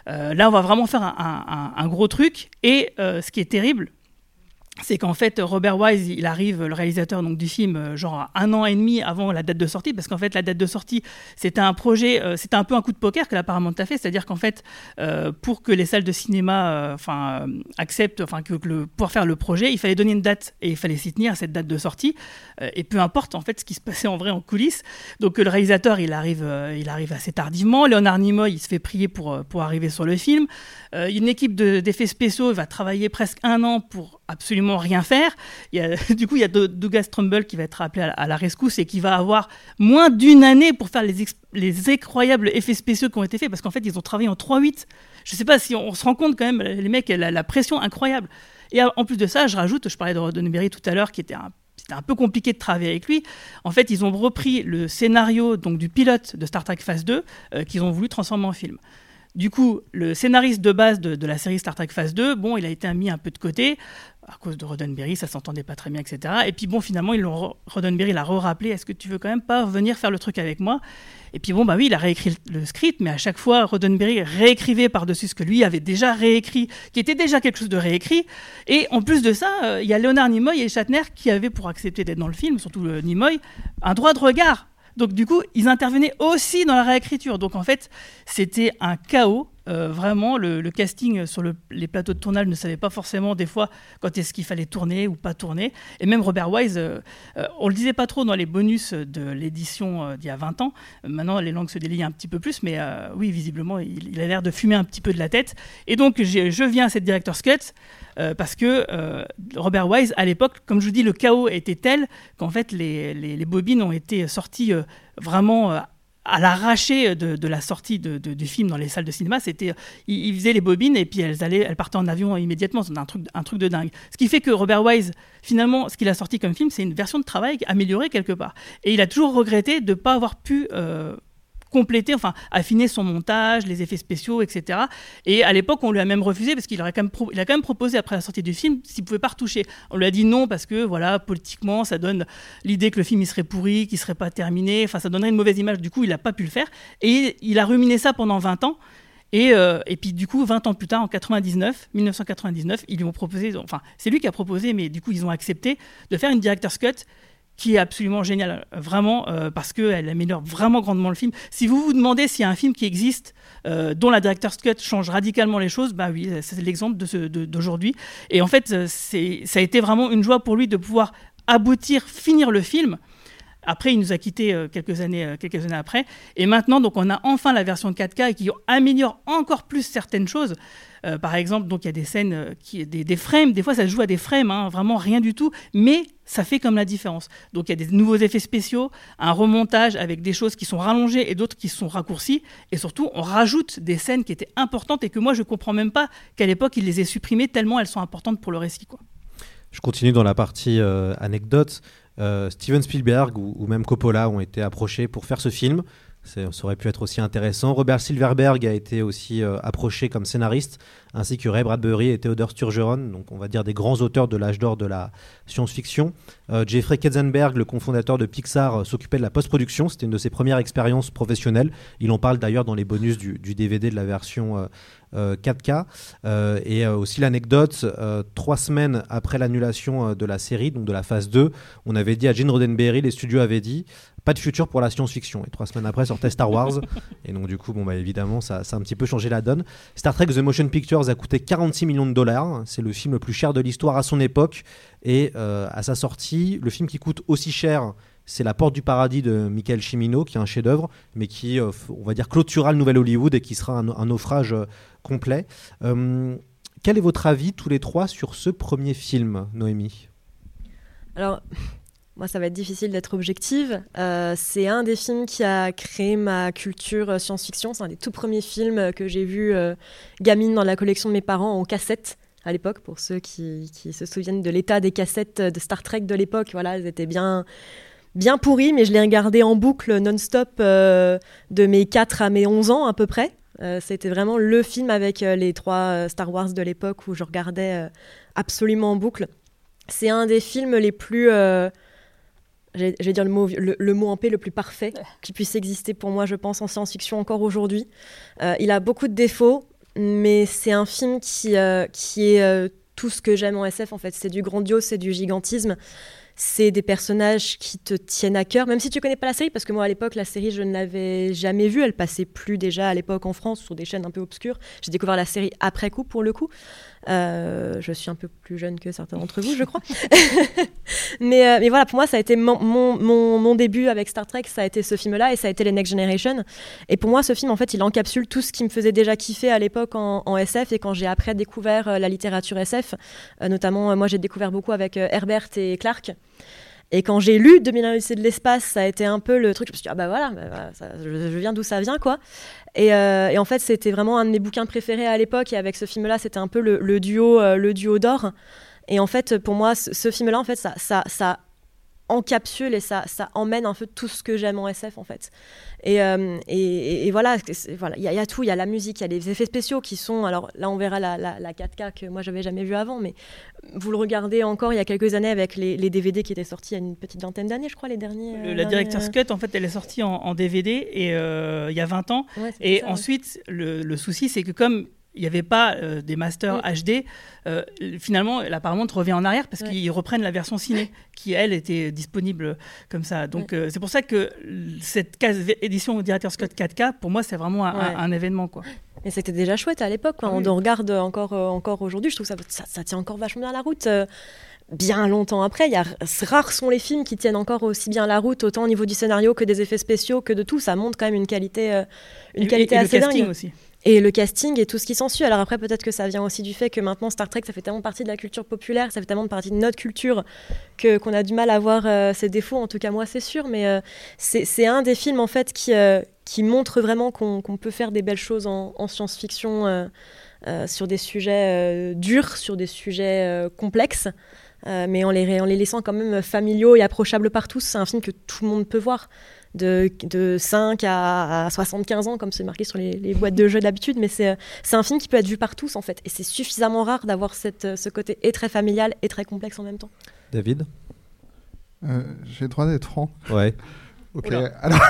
euh, là, on va vraiment faire un, un, un gros truc. Et euh, ce qui est terrible, c'est qu'en fait, Robert Wise, il arrive, le réalisateur donc, du film, genre un an et demi avant la date de sortie, parce qu'en fait, la date de sortie, c'était un projet, euh, c'était un peu un coup de poker que la Paramount a fait, c'est-à-dire qu'en fait, euh, pour que les salles de cinéma euh, euh, acceptent, enfin, que, que le, pour faire le projet, il fallait donner une date, et il fallait s'y tenir à cette date de sortie, euh, et peu importe, en fait, ce qui se passait en vrai en coulisses. Donc, euh, le réalisateur, il arrive, euh, il arrive assez tardivement, Léonard Nimoy, il se fait prier pour, pour arriver sur le film, euh, une équipe de, d'effets spéciaux, il va travailler presque un an pour absolument rien faire. Il y a, du coup, il y a Douglas Trumbull qui va être appelé à la, à la rescousse et qui va avoir moins d'une année pour faire les, ex, les incroyables effets spéciaux qui ont été faits, parce qu'en fait, ils ont travaillé en trois huit. Je sais pas si on, on se rend compte quand même, les mecs, la, la pression incroyable. Et en plus de ça, je rajoute, je parlais de Roddenberry tout à l'heure, qui était un C'était un peu compliqué de travailler avec lui. En fait, ils ont repris le scénario donc, du pilote de Star Trek Phase deux euh, qu'ils ont voulu transformer en film. Du coup, le scénariste de base de, de la série Star Trek Phase deux, bon, il a été mis un peu de côté à cause de Roddenberry, ça s'entendait pas très bien, et cetera. Et puis bon, finalement, ils l'ont, Roddenberry l'a re-rappelé, est-ce que tu veux quand même pas venir faire le truc avec moi ? Et puis bon, bah oui, il a réécrit le script, mais à chaque fois, Roddenberry réécrivait par-dessus ce que lui avait déjà réécrit, qui était déjà quelque chose de réécrit. Et en plus de ça, il euh, y a Léonard Nimoy et Shatner qui avaient, pour accepter d'être dans le film, surtout euh, Nimoy, un droit de regard. Donc du coup, ils intervenaient aussi dans la réécriture. Donc en fait, c'était un chaos. Euh, vraiment, le, le casting sur le, les plateaux de tournage ne savait pas forcément des fois quand est-ce qu'il fallait tourner ou pas tourner. Et même Robert Wise, euh, euh, on ne le disait pas trop dans les bonus de l'édition euh, d'il y a vingt ans. Euh, maintenant, les langues se délient un petit peu plus, mais euh, oui, visiblement, il, il a l'air de fumer un petit peu de la tête. Et donc, j'ai, je viens à cette director's cut euh, parce que euh, Robert Wise, à l'époque, comme je vous dis, le chaos était tel qu'en fait, les, les, les bobines ont été sorties euh, vraiment... Euh, à l'arraché de, de la sortie de, de, du film dans les salles de cinéma, c'était, ils, ils faisaient les bobines et puis elles, allaient, elles partaient en avion immédiatement. C'était un truc, un truc de dingue. Ce qui fait que Robert Wise, finalement, ce qu'il a sorti comme film, c'est une version de travail améliorée quelque part. Et il a toujours regretté de ne pas avoir pu euh, compléter, enfin, affiner son montage, les effets spéciaux, et cetera. Et à l'époque, on lui a même refusé parce qu'il aurait quand même pro- il a quand même proposé, après la sortie du film, s'il ne pouvait pas retoucher. On lui a dit non parce que, voilà, politiquement, ça donne l'idée que le film il serait pourri, qu'il ne serait pas terminé, enfin, ça donnerait une mauvaise image. Du coup, il n'a pas pu le faire. Et il a ruminé ça pendant vingt ans. Et, euh, et puis, du coup, vingt ans plus tard, en quatre-vingt-dix-neuf, mille neuf cent quatre-vingt-dix-neuf, ils lui ont proposé, enfin, c'est lui qui a proposé, mais du coup, ils ont accepté de faire une director's cut qui est absolument génial, vraiment, euh, parce qu'elle améliore vraiment grandement le film. Si vous vous demandez s'il y a un film qui existe euh, dont la director's cut change radicalement les choses, bah oui, c'est l'exemple de ce, de, d'aujourd'hui. Et en fait, c'est, ça a été vraiment une joie pour lui de pouvoir aboutir, finir le film. Après, il nous a quittés euh, quelques, années, euh, quelques années après. Et maintenant, donc, on a enfin la version quatre K qui améliore encore plus certaines choses. Euh, par exemple, donc, il y a des scènes, qui, des, des frames. Des fois, ça se joue à des frames, hein, vraiment rien du tout. Mais ça fait comme la différence. Donc, il y a des nouveaux effets spéciaux, un remontage avec des choses qui sont rallongées et d'autres qui sont raccourcies. Et surtout, on rajoute des scènes qui étaient importantes et que moi, je ne comprends même pas qu'à l'époque, il les ait supprimées tellement elles sont importantes pour le récit, quoi. Je continue dans la partie euh, anecdote. Euh, Steven Spielberg ou, ou même Coppola ont été approchés pour faire ce film. C'est, ça aurait pu être aussi intéressant. Robert Silverberg a été aussi euh, approché comme scénariste, ainsi que Ray Bradbury et Théodore Sturgeon, donc on va dire des grands auteurs de l'âge d'or de la science-fiction. Euh, Jeffrey Katzenberg, le cofondateur de Pixar, euh, s'occupait de la post-production. C'était une de ses premières expériences professionnelles. Il en parle d'ailleurs dans les bonus du, du D V D de la version euh, euh, quatre K. Euh, et euh, aussi l'anecdote, euh, trois semaines après l'annulation euh, de la série, donc de la phase deux, on avait dit à Gene Roddenberry, les studios avaient dit... pas de futur pour la science-fiction. Et trois semaines après sortait Star Wars. Et donc du coup, bon bah évidemment, ça, ça a un petit peu changé la donne. Star Trek The Motion Pictures a coûté quarante-six millions de dollars. C'est le film le plus cher de l'histoire à son époque. Et euh, à sa sortie, le film qui coûte aussi cher, c'est La Porte du Paradis de Michael Cimino, qui est un chef-d'œuvre, mais qui, euh, on va dire, clôturera le nouvel Hollywood et qui sera un, un naufrage euh, complet. Euh, quel est votre avis, tous les trois, sur ce premier film, Noémie ? Alors... moi, ça va être difficile d'être objective. Euh, c'est un des films qui a créé ma culture science-fiction. C'est un des tout premiers films que j'ai vu euh, gamine dans la collection de mes parents en cassette à l'époque. Pour ceux qui, qui se souviennent de l'état des cassettes de Star Trek de l'époque, voilà, elles étaient bien, bien pourries, mais je les regardais en boucle non-stop euh, de mes quatre à mes onze ans à peu près. Euh, c'était vraiment le film avec euh, les trois euh, Star Wars de l'époque où je regardais euh, absolument en boucle. C'est un des films les plus... Euh, Je vais dire le mot, le, le mot en paix le plus parfait qui puisse exister pour moi, je pense, en science-fiction encore aujourd'hui. Euh, il a beaucoup de défauts, mais c'est un film qui, euh, qui est euh, tout ce que j'aime en S F, en fait. C'est du grandiose, c'est du gigantisme. C'est des personnages qui te tiennent à cœur, même si tu ne connais pas la série, parce que moi, à l'époque, la série, je ne l'avais jamais vue. Elle ne passait plus déjà à l'époque en France, sur des chaînes un peu obscures. J'ai découvert la série après coup, pour le coup. Euh, je suis un peu plus jeune que certains d'entre vous, je crois. mais, euh, mais voilà, pour moi, ça a été mon, mon, mon, mon début avec Star Trek. Ça a été ce film-là et ça a été les Next Generation. Et pour moi, ce film, en fait, il encapsule tout ce qui me faisait déjà kiffer à l'époque en, en S F. Et quand j'ai après découvert euh, la littérature S F, euh, notamment, euh, moi, j'ai découvert beaucoup avec euh, Herbert et Clarke. Et quand j'ai lu deux mille un l'Odyssée de l'Espace, ça a été un peu le truc, je me suis dit, ah bah voilà, bah voilà ça, je, je viens d'où ça vient, quoi. Et, euh, et en fait, c'était vraiment un de mes bouquins préférés à l'époque, et avec ce film-là, c'était un peu le, le, duo, euh, le duo d'or. Et en fait, pour moi, ce, ce film-là, en fait, ça, ça, ça encapsule et ça, ça emmène un peu tout ce que j'aime en S F en fait. Et, euh, et, et voilà, il voilà, y, y a tout, il y a la musique, il y a les effets spéciaux qui sont, alors là on verra la, la, la quatre K que moi j'avais jamais vue avant, mais vous le regardez encore il y a quelques années avec les, les D V D qui étaient sortis il y a une petite vingtaine d'années je crois, les derniers. Le, euh, la derniers... Director's Cut en fait elle est sortie en, en D V D et, euh, il y a vingt ans ouais, et ça, ensuite ouais. le, le souci c'est que comme il n'y avait pas euh, des masters oui. H D, euh, finalement, la Paramount revient en arrière parce oui. qu'ils reprennent la version ciné qui, elle, était disponible comme ça. Donc, oui. euh, c'est pour ça que cette case édition Director's Cut quatre K, pour moi, c'est vraiment un, ouais. un, un événement, quoi. Et c'était déjà chouette à l'époque, quoi. Ah, on oui. en regarde encore, euh, encore aujourd'hui. Je trouve que ça, ça, ça tient encore vachement bien la route. Euh, bien longtemps après, y a, rares sont les films qui tiennent encore aussi bien la route, autant au niveau du scénario que des effets spéciaux, que de tout. Ça montre quand même une qualité, euh, une et, qualité et, et assez dingue. Le casting dingue. Aussi. Et le casting et tout ce qui s'ensuit. Alors après, peut-être que ça vient aussi du fait que maintenant, Star Trek, ça fait tellement partie de la culture populaire, ça fait tellement partie de notre culture que, qu'on a du mal à voir euh, ses défauts. En tout cas, moi, c'est sûr. Mais euh, c'est, c'est un des films, en fait, qui, euh, qui montre vraiment qu'on, qu'on peut faire des belles choses en, en science-fiction euh, euh, sur des sujets euh, durs, sur des sujets euh, complexes, euh, mais en les, en les laissant quand même familiaux et approchables par tous. C'est un film que tout le monde peut voir. De, de cinq à, à soixante-quinze ans, comme c'est marqué sur les, les boîtes de jeux d'habitude, mais c'est, c'est un film qui peut être vu par tous, en fait. Et c'est suffisamment rare d'avoir cette, ce côté et très familial et très complexe en même temps. David ? euh, J'ai le droit d'être franc. Ouais. Ok. Alors,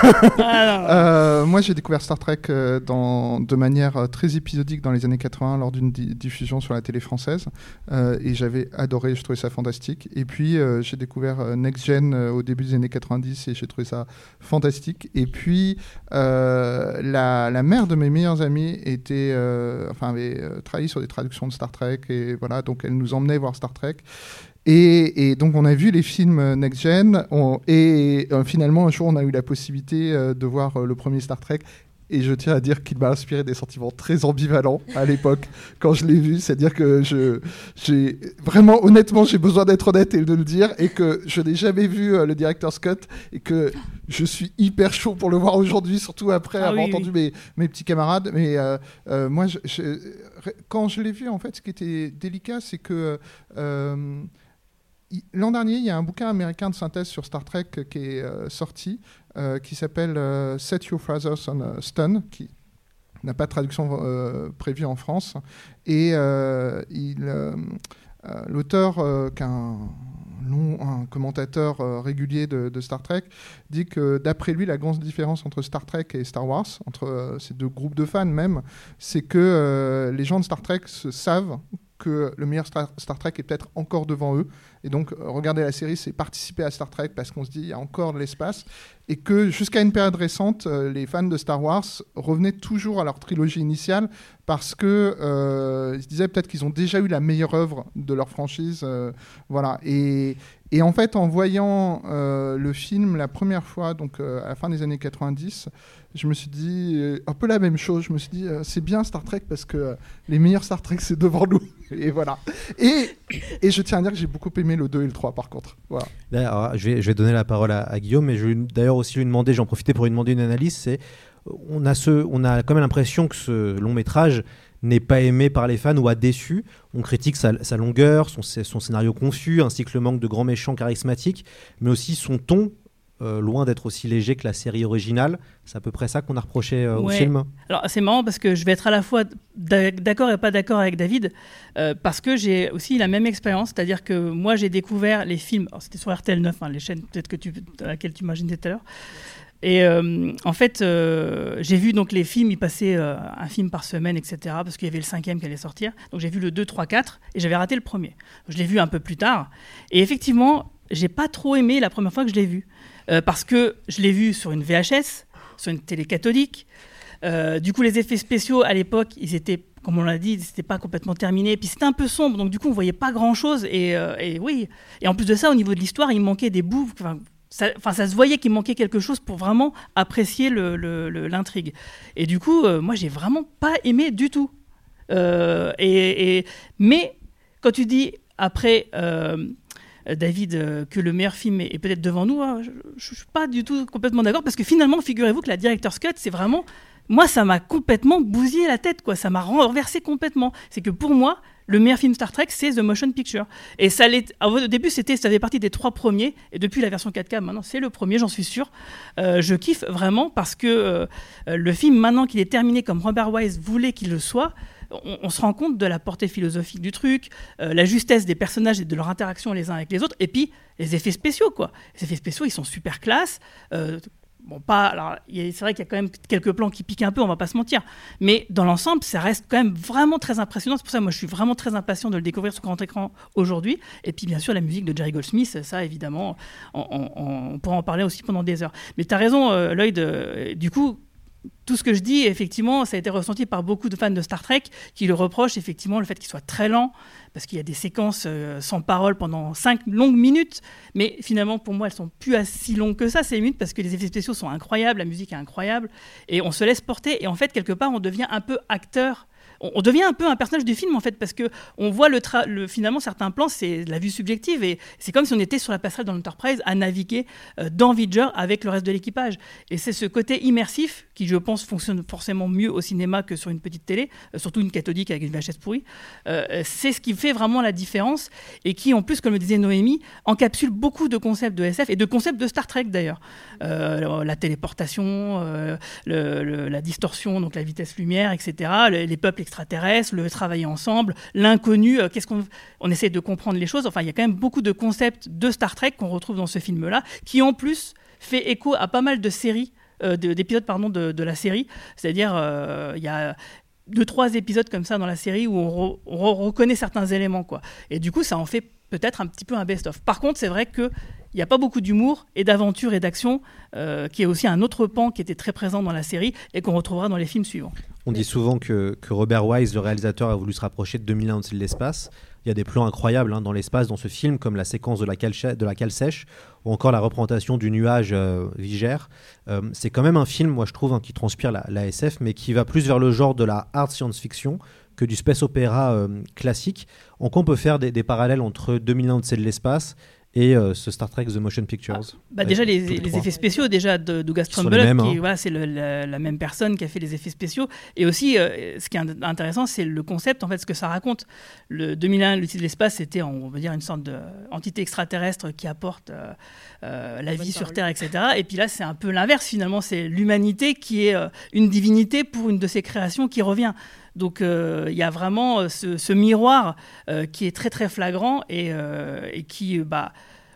euh, moi, j'ai découvert Star Trek euh, dans, de manière euh, très épisodique dans les années quatre-vingts lors d'une di- diffusion sur la télé française. Euh, et j'avais adoré, je trouvais ça fantastique. Et puis, euh, j'ai découvert euh, Next Gen euh, au début des années quatre-vingt-dix et j'ai trouvé ça fantastique. Et puis, euh, la, la mère de mes meilleurs amis était, euh, enfin, avait euh, travaillé sur des traductions de Star Trek. Et voilà, donc elle nous emmenait voir Star Trek. Et, et donc, on a vu les films Next Gen, on, et euh, finalement, un jour, on a eu la possibilité euh, de voir euh, le premier Star Trek. Et je tiens à dire qu'il m'a inspiré des sentiments très ambivalents à l'époque quand je l'ai vu. C'est-à-dire que je, j'ai vraiment, honnêtement, j'ai besoin d'être honnête et de le dire, et que je n'ai jamais vu euh, le Director's Cut, et que je suis hyper chaud pour le voir aujourd'hui, surtout après ah, avoir oui, entendu oui. Mes, mes petits camarades. Mais euh, euh, moi, je, je, quand je l'ai vu, en fait, ce qui était délicat, c'est que... Euh, l'an dernier, il y a un bouquin américain de synthèse sur Star Trek qui est euh, sorti, euh, qui s'appelle euh, « Set Your Phasers on a Stun », qui n'a pas de traduction euh, prévue en France. Et euh, il, euh, euh, l'auteur, euh, qui est un, long, un commentateur euh, régulier de, de Star Trek, dit que d'après lui, la grande différence entre Star Trek et Star Wars, entre euh, ces deux groupes de fans même, c'est que euh, les gens de Star Trek se savent que le meilleur Star, Star Trek est peut-être encore devant eux. Et donc, regarder la série, c'est participer à Star Trek parce qu'on se dit qu'il y a encore de l'espace. Et que jusqu'à une période récente, les fans de Star Wars revenaient toujours à leur trilogie initiale parce qu'ils euh, se disaient peut-être qu'ils ont déjà eu la meilleure œuvre de leur franchise. Euh, voilà. Et, et en fait, en voyant euh, le film la première fois, donc euh, à la fin des années quatre-vingt-dix, je me suis dit euh, un peu la même chose. Je me suis dit, euh, c'est bien Star Trek parce que euh, les meilleurs Star Trek, c'est devant nous. Et voilà. Et, et je tiens à dire que j'ai beaucoup aimé le deux et le trois, par contre. Voilà. Là, alors, je, vais, je vais donner la parole à, à Guillaume, mais je vais d'ailleurs aussi lui demander, j'en profitais pour lui demander une analyse, c'est on a, ce, on a quand même l'impression que ce long métrage n'est pas aimé par les fans ou a déçu. On critique sa, sa longueur, son, son scénario confus, ainsi que le manque de grands méchants charismatiques, mais aussi son ton, Euh, loin d'être aussi léger que la série originale. C'est à peu près ça qu'on a reproché euh, ouais. au film. Alors c'est marrant parce que je vais être à la fois d'accord et pas d'accord avec David euh, parce que j'ai aussi la même expérience, c'est-à-dire que moi j'ai découvert les films, alors, c'était sur R T L neuf, hein, les chaînes peut-être que tu, à laquelle tu m'imaginais tout à l'heure. Et euh, en fait, euh, j'ai vu donc les films, ils passaient euh, un film par semaine, et cetera. Parce qu'il y avait le cinquième qui allait sortir. Donc j'ai vu le deux, trois, quatre et j'avais raté le premier. Je l'ai vu un peu plus tard. Et effectivement, j'ai pas trop aimé la première fois que je l'ai vu. Euh, parce que je l'ai vu sur une V H S, sur une télé catholique. Euh, du coup, les effets spéciaux, à l'époque, ils étaient, comme on l'a dit, ils n'étaient pas complètement terminés. Et puis c'était un peu sombre, donc du coup, on ne voyait pas grand-chose. Et, euh, et oui. Et en plus de ça, au niveau de l'histoire, il manquait des bouts. Enfin, ça, ça se voyait qu'il manquait quelque chose pour vraiment apprécier le, le, le, l'intrigue. Et du coup, euh, moi, je n'ai vraiment pas aimé du tout. Euh, et, et, mais quand tu dis, après... Euh, David, euh, que le meilleur film est, est peut-être devant nous, hein, je ne suis pas du tout complètement d'accord, parce que finalement, figurez-vous que la Director's Cut, c'est vraiment... Moi, ça m'a complètement bousillé la tête, quoi. Ça m'a renversé complètement. C'est que pour moi, le meilleur film Star Trek, c'est The Motion Picture. Et ça l'est. Alors, au début, c'était, ça faisait partie des trois premiers. Et depuis la version quatre K, maintenant, c'est le premier, j'en suis sûr. Euh, je kiffe vraiment parce que euh, le film, maintenant qu'il est terminé comme Robert Wise voulait qu'il le soit, on, on se rend compte de la portée philosophique du truc, euh, la justesse des personnages et de leur interaction les uns avec les autres. Et puis, les effets spéciaux, quoi. Les effets spéciaux, ils sont super classe. Euh, Bon, pas, alors, y a, c'est vrai qu'il y a quand même quelques plans qui piquent un peu, on va pas se mentir. Mais dans l'ensemble, ça reste quand même vraiment très impressionnant. C'est pour ça que moi, je suis vraiment très impatient de le découvrir sur grand écran aujourd'hui. Et puis, bien sûr, la musique de Jerry Goldsmith, ça, évidemment, on, on, on pourra en parler aussi pendant des heures. Mais tu as raison, euh, Lloyd, euh, du coup... Tout ce que je dis, effectivement, ça a été ressenti par beaucoup de fans de Star Trek qui le reprochent, effectivement, le fait qu'il soit très lent, parce qu'il y a des séquences sans parole pendant cinq longues minutes. Mais finalement, pour moi, elles ne sont plus si longues que ça, ces minutes, parce que les effets spéciaux sont incroyables, la musique est incroyable, et on se laisse porter. Et en fait, quelque part, on devient un peu acteur. On devient un peu un personnage du film, en fait, parce qu'on voit le tra- le, finalement certains plans, c'est de la vue subjective, et c'est comme si on était sur la passerelle dans l'Enterprise à naviguer euh, dans V'Ger avec le reste de l'équipage. Et c'est ce côté immersif qui, je pense, fonctionne forcément mieux au cinéma que sur une petite télé, euh, surtout une cathodique avec une V H S pourrie. Euh, c'est ce qui fait vraiment la différence et qui, en plus, comme le disait Noémie, encapsule beaucoup de concepts de S F et de concepts de Star Trek, d'ailleurs. Euh, la téléportation, euh, le, le, la distorsion, donc la vitesse lumière, et cetera, les, les peuples, extraterrestres, le travailler ensemble, l'inconnu, euh, qu'est-ce qu'on on essaie de comprendre les choses. Enfin, il y a quand même beaucoup de concepts de Star Trek qu'on retrouve dans ce film-là, qui en plus fait écho à pas mal de séries, euh, de, d'épisodes pardon de, de la série. C'est-à-dire, euh, il y a deux trois épisodes comme ça dans la série où on, re, on reconnaît certains éléments, quoi. Et du coup, ça en fait peut-être un petit peu un best-of. Par contre, c'est vrai que il n'y a pas beaucoup d'humour et d'aventure et d'action, euh, qui est aussi un autre pan qui était très présent dans la série et qu'on retrouvera dans les films suivants. On dit souvent que, que Robert Wise, le réalisateur, a voulu se rapprocher de deux mille un l'Odyssée de l'Espace. Il y a des plans incroyables hein, dans l'espace, dans ce film, comme la séquence de la cale, de la cale sèche ou encore la représentation du nuage euh, V'Ger. Euh, c'est quand même un film, moi je trouve, hein, qui transpire la, la S F, mais qui va plus vers le genre de la hard science-fiction que du space opéra euh, classique. Donc on peut faire des, des parallèles entre deux mille un l'Odyssée de l'Espace et euh, ce Star Trek The Motion Pictures. Ah, bah déjà les, les effets spéciaux déjà de Douglas Trumbull, qui, hein. voilà, c'est le, la, la même personne qui a fait les effets spéciaux. Et aussi, euh, ce qui est intéressant, c'est le concept, en fait, ce que ça raconte. Le deux mille un, l'Odyssée de l'espace, c'était, on va dire, une sorte d'entité extraterrestre qui apporte euh, euh, la vie sur Terre, et cetera. Et puis là, c'est un peu l'inverse, finalement. C'est l'humanité qui est euh, une divinité pour une de ses créations qui revient. Donc, il euh, y a vraiment euh, ce, ce miroir euh, qui est très, très flagrant et, euh, et qui, bah,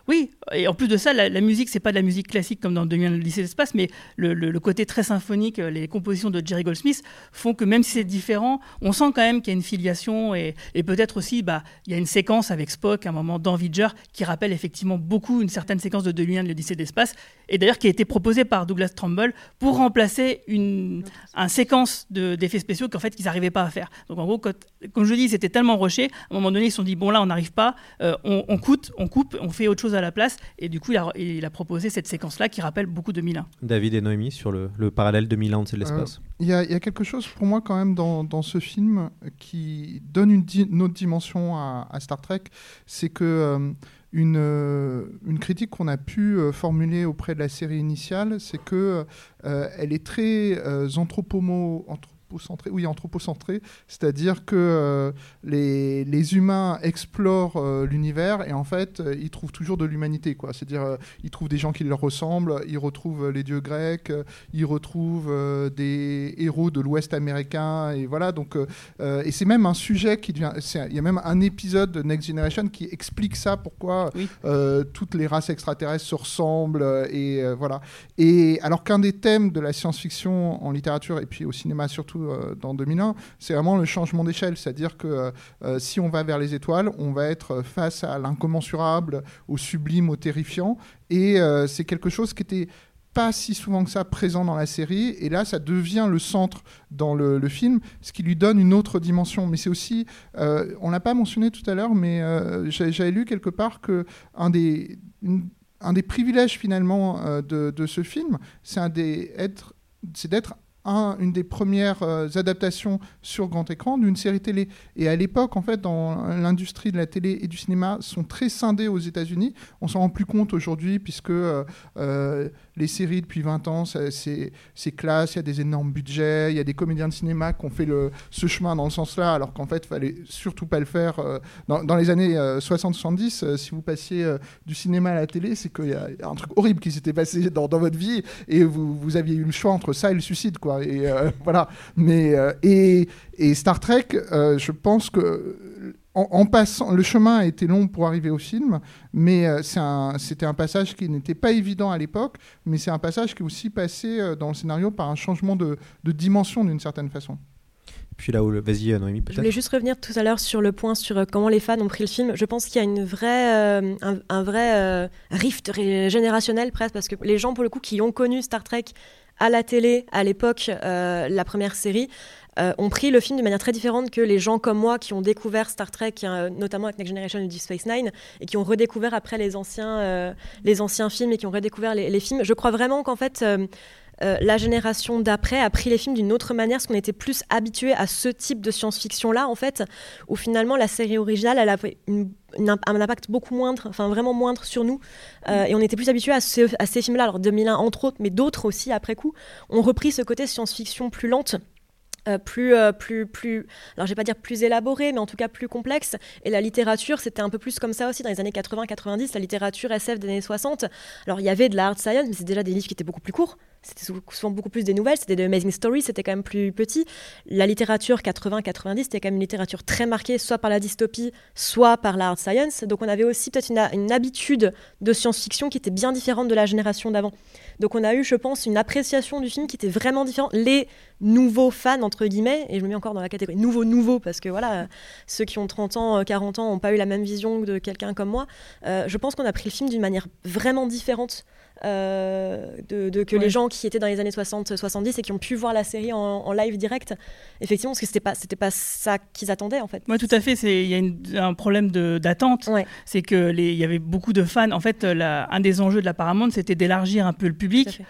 oui. Et en plus de ça, la, la musique, c'est pas de la musique classique comme dans deux mille un l'Odyssée de l'Espace, mais le, le, le côté très symphonique, les compositions de Jerry Goldsmith font que même si c'est différent, on sent quand même qu'il y a une filiation et, et peut-être aussi, bah, il y a une séquence avec Spock, à un moment dans V'Ger, qui rappelle effectivement beaucoup une certaine séquence de deux mille un l'Odyssée de l'Espace, et d'ailleurs qui a été proposée par Douglas Trumbull pour remplacer une, une séquence de, d'effets spéciaux qu'en fait ils n'arrivaient pas à faire. Donc en gros, quand, comme je dis, c'était tellement rushé, à un moment donné, ils se sont dit bon là, on n'arrive pas, euh, on, on coûte, on coupe, on fait autre chose à la place. Et du coup, il a, il a proposé cette séquence-là qui rappelle beaucoup deux mille un. David et Noémie, sur le, le parallèle deux mille un, c'est de l'espace. Il euh, y, y a quelque chose pour moi quand même dans, dans ce film qui donne une, di- une autre dimension à, à Star Trek. C'est que euh, une, euh, une critique qu'on a pu euh, formuler auprès de la série initiale, c'est qu'elle euh, est très euh, anthropomo... Anthropo- Centré, oui, anthropocentré, c'est-à-dire que euh, les, les humains explorent euh, l'univers et en fait, euh, ils trouvent toujours de l'humanité, quoi. C'est-à-dire, euh, ils trouvent des gens qui leur ressemblent, ils retrouvent les dieux grecs, euh, ils retrouvent euh, des héros de l'Ouest américain, et voilà. Donc, euh, et c'est même un sujet qui devient. Il y a même un épisode de Next Generation qui explique ça, pourquoi oui. euh, toutes les races extraterrestres se ressemblent, et euh, voilà. Et alors qu'un des thèmes de la science-fiction en littérature et puis au cinéma surtout. Dans deux mille un, c'est vraiment le changement d'échelle, c'est-à-dire que euh, si on va vers les étoiles, on va être face à l'incommensurable, au sublime, au terrifiant, et euh, c'est quelque chose qui était pas si souvent que ça présent dans la série, et là ça devient le centre dans le, le film, ce qui lui donne une autre dimension. Mais c'est aussi, euh, on l'a pas mentionné tout à l'heure, mais euh, j'avais, j'avais lu quelque part que un des une, un des privilèges finalement euh, de, de ce film, c'est un des être, c'est d'être Un, une des premières euh, adaptations sur grand écran d'une série télé. Et à l'époque, en fait, dans l'industrie de la télé et du cinéma sont très scindées aux États-Unis. On s'en rend plus compte aujourd'hui puisque euh, les séries depuis vingt ans, ça, c'est, c'est classe, il y a des énormes budgets, il y a des comédiens de cinéma qui ont fait le, ce chemin dans le sens-là, alors qu'en fait, il ne fallait surtout pas le faire. Dans, dans les années soixante soixante-dix, si vous passiez du cinéma à la télé, c'est qu'il y a un truc horrible qui s'était passé dans, dans votre vie, et vous, vous aviez eu le choix entre ça et le suicide, quoi. Et, euh, voilà. Mais, euh, et, et Star Trek, euh, je pense que... En, en passant, le chemin a été long pour arriver au film, mais euh, c'est un, c'était un passage qui n'était pas évident à l'époque, mais c'est un passage qui est aussi passé euh, dans le scénario par un changement de, de dimension d'une certaine façon. Puis là où le... Vas-y, Noémie, peut-être. Je voulais juste revenir tout à l'heure sur le point sur comment les fans ont pris le film. Je pense qu'il y a une vraie, euh, un, un vrai euh, rift ré- générationnel presque, parce que les gens, pour le coup, qui ont connu Star Trek à la télé, à l'époque, euh, la première série... Euh, ont pris le film de manière très différente que les gens comme moi qui ont découvert Star Trek, euh, notamment avec Next Generation et Deep Space Nine, et qui ont redécouvert après les anciens, euh, les anciens films et qui ont redécouvert les, les films. Je crois vraiment qu'en fait, euh, euh, la génération d'après a pris les films d'une autre manière, parce qu'on était plus habitués à ce type de science-fiction-là, en fait, où finalement la série originale, elle a une, une, un impact beaucoup moindre, enfin vraiment moindre sur nous, euh, et on était plus habitués à, ce, à ces films-là. Alors deux mille un, entre autres, mais d'autres aussi, après coup, ont repris ce côté science-fiction plus lente, Euh, plus, euh, plus, plus, alors je vais pas dire plus élaboré, mais en tout cas plus complexe. Et la littérature, c'était un peu plus comme ça aussi dans les années quatre-vingts quatre-vingt-dix, la littérature S F des années soixante. Alors il y avait de la hard science, mais c'est déjà des livres qui étaient beaucoup plus courts. C'était souvent beaucoup plus des nouvelles, c'était des Amazing Stories, c'était quand même plus petit. La littérature quatre-vingts quatre-vingt-dix, c'était quand même une littérature très marquée, soit par la dystopie, soit par la hard science. Donc on avait aussi peut-être une, une habitude de science-fiction qui était bien différente de la génération d'avant. Donc on a eu, je pense, une appréciation du film qui était vraiment différente. Les nouveaux fans, entre guillemets, et je me mets encore dans la catégorie nouveau-nouveau, parce que voilà, ceux qui ont trente ans, quarante ans, n'ont pas eu la même vision que de quelqu'un comme moi. Euh, je pense qu'on a pris le film d'une manière vraiment différente Euh, de, de, que ouais. les gens qui étaient dans les années soixante soixante-dix et qui ont pu voir la série en, en live direct, effectivement, parce que c'était pas, c'était pas ça qu'ils attendaient en fait. Oui, tout à fait, il y a une, un problème de, d'attente, ouais. C'est qu'il y avait beaucoup de fans. En fait, la, un des enjeux de la Paramount, c'était d'élargir un peu le public.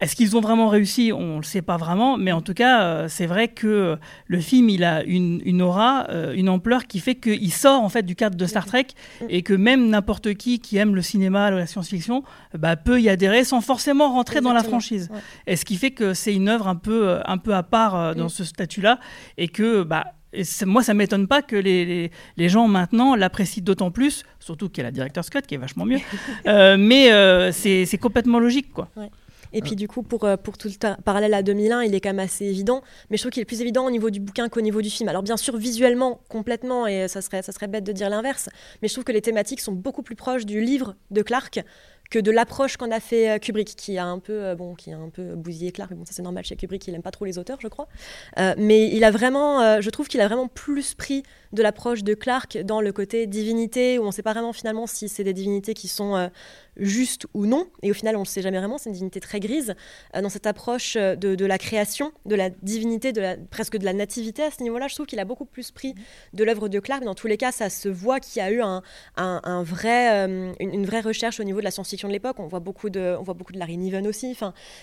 Est-ce qu'ils ont vraiment réussi ? On ne le sait pas vraiment, mais en tout cas, euh, c'est vrai que le film, il a une, une aura, euh, une ampleur qui fait qu'il sort en fait du cadre de Star Trek et que même n'importe qui qui aime le cinéma, la science-fiction, bah, peut y adhérer sans forcément rentrer Exactement. dans la franchise. Ouais. Et ce qui fait que c'est une œuvre un peu, un peu à part euh, dans oui. ce statut-là et que... Bah, Et moi, ça ne m'étonne pas que les, les, les gens, maintenant, l'apprécient d'autant plus, surtout qu'il y a la directeur Scott, qui est vachement mieux. euh, mais euh, c'est, c'est complètement logique, quoi. Ouais. Et puis du coup, pour, pour tout le ta- parallèle à deux mille un, il est quand même assez évident, mais je trouve qu'il est plus évident au niveau du bouquin qu'au niveau du film. Alors bien sûr, visuellement, complètement, et ça serait, ça serait bête de dire l'inverse, mais je trouve que les thématiques sont beaucoup plus proches du livre de Clarke que de l'approche qu'en a fait Kubrick, qui a un peu, bon, qui a un peu bousillé Clarke, bon, ça c'est normal chez Kubrick, il n'aime pas trop les auteurs, je crois, euh, mais il a vraiment, euh, je trouve qu'il a vraiment plus pris de l'approche de Clarke dans le côté divinité, où on ne sait pas vraiment finalement si c'est des divinités qui sont... Euh, juste ou non, et au final on ne le sait jamais vraiment, c'est une divinité très grise, euh, dans cette approche de, de la création, de la divinité, de la, presque de la nativité à ce niveau-là. Je trouve qu'il a beaucoup plus pris de l'œuvre de Clarke, mais dans tous les cas ça se voit qu'il y a eu un, un, un vrai, euh, une, une vraie recherche au niveau de la science-fiction de l'époque. On voit beaucoup de, on voit beaucoup de Larry Niven aussi,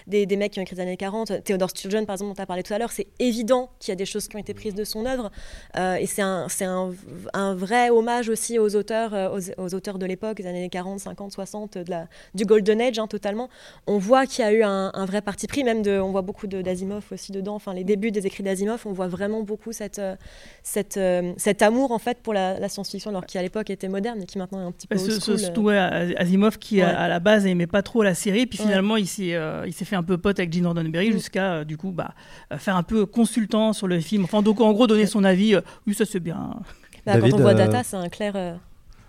des, des mecs qui ont écrit des années quarante, Théodore Sturgeon par exemple dont tu as parlé tout à l'heure, c'est évident qu'il y a des choses qui ont été prises de son œuvre, euh, et c'est, un, c'est un, un vrai hommage aussi aux auteurs, aux, aux auteurs de l'époque, des années quarante, cinquante, soixante, De la, du Golden Age, hein, totalement. On voit qu'il y a eu un, un vrai parti pris, même de, on voit beaucoup de, d'Asimov aussi dedans, enfin les débuts des écrits d'Asimov, on voit vraiment beaucoup cette, euh, cette, euh, cet amour en fait pour la, la science-fiction, alors qui à l'époque était moderne et qui maintenant est un petit peu old school. Surtout Asimov qui ouais. à, à la base n'aimait pas trop la série, puis finalement ouais. il, s'est, euh, il s'est fait un peu pote avec Gene Roddenberry mmh. jusqu'à euh, du coup bah, faire un peu consultant sur le film, enfin donc en gros donner son avis, euh, oui ça c'est bien. Bah, David, quand on voit Data, c'est un clair... Euh,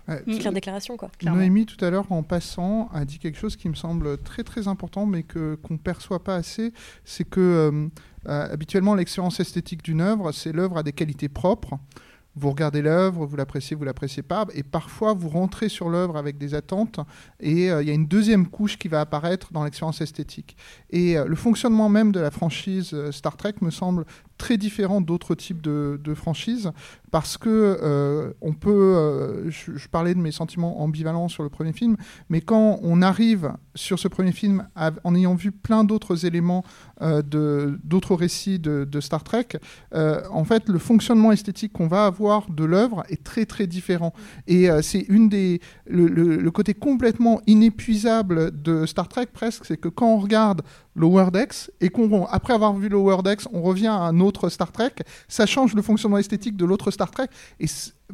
Euh, Claire déclaration, quoi. Clairement. Noémie, tout à l'heure, en passant, a dit quelque chose qui me semble très très important, mais que, qu'on ne perçoit pas assez, c'est que euh, euh, habituellement, l'excellence esthétique d'une œuvre, c'est l'œuvre à des qualités propres. Vous regardez l'œuvre, vous l'appréciez, vous ne l'appréciez pas, et parfois vous rentrez sur l'œuvre avec des attentes, et il euh, y a une deuxième couche qui va apparaître dans l'expérience esthétique. Et euh, le fonctionnement même de la franchise euh, Star Trek me semble très différent d'autres types de, de franchises, parce que euh, on peut, euh, je, je parlais de mes sentiments ambivalents sur le premier film, mais quand on arrive sur ce premier film, en ayant vu plein d'autres éléments euh, de, d'autres récits de, de Star Trek, euh, en fait, le fonctionnement esthétique qu'on va avoir de l'œuvre est très très différent. Et euh, c'est une des le, le, le côté complètement inépuisable de Star Trek presque, c'est que quand on regarde Lower Decks et qu'on après avoir vu Lower Decks, on revient à un autre Star Trek, ça change le fonctionnement esthétique de l'autre Star Trek. Et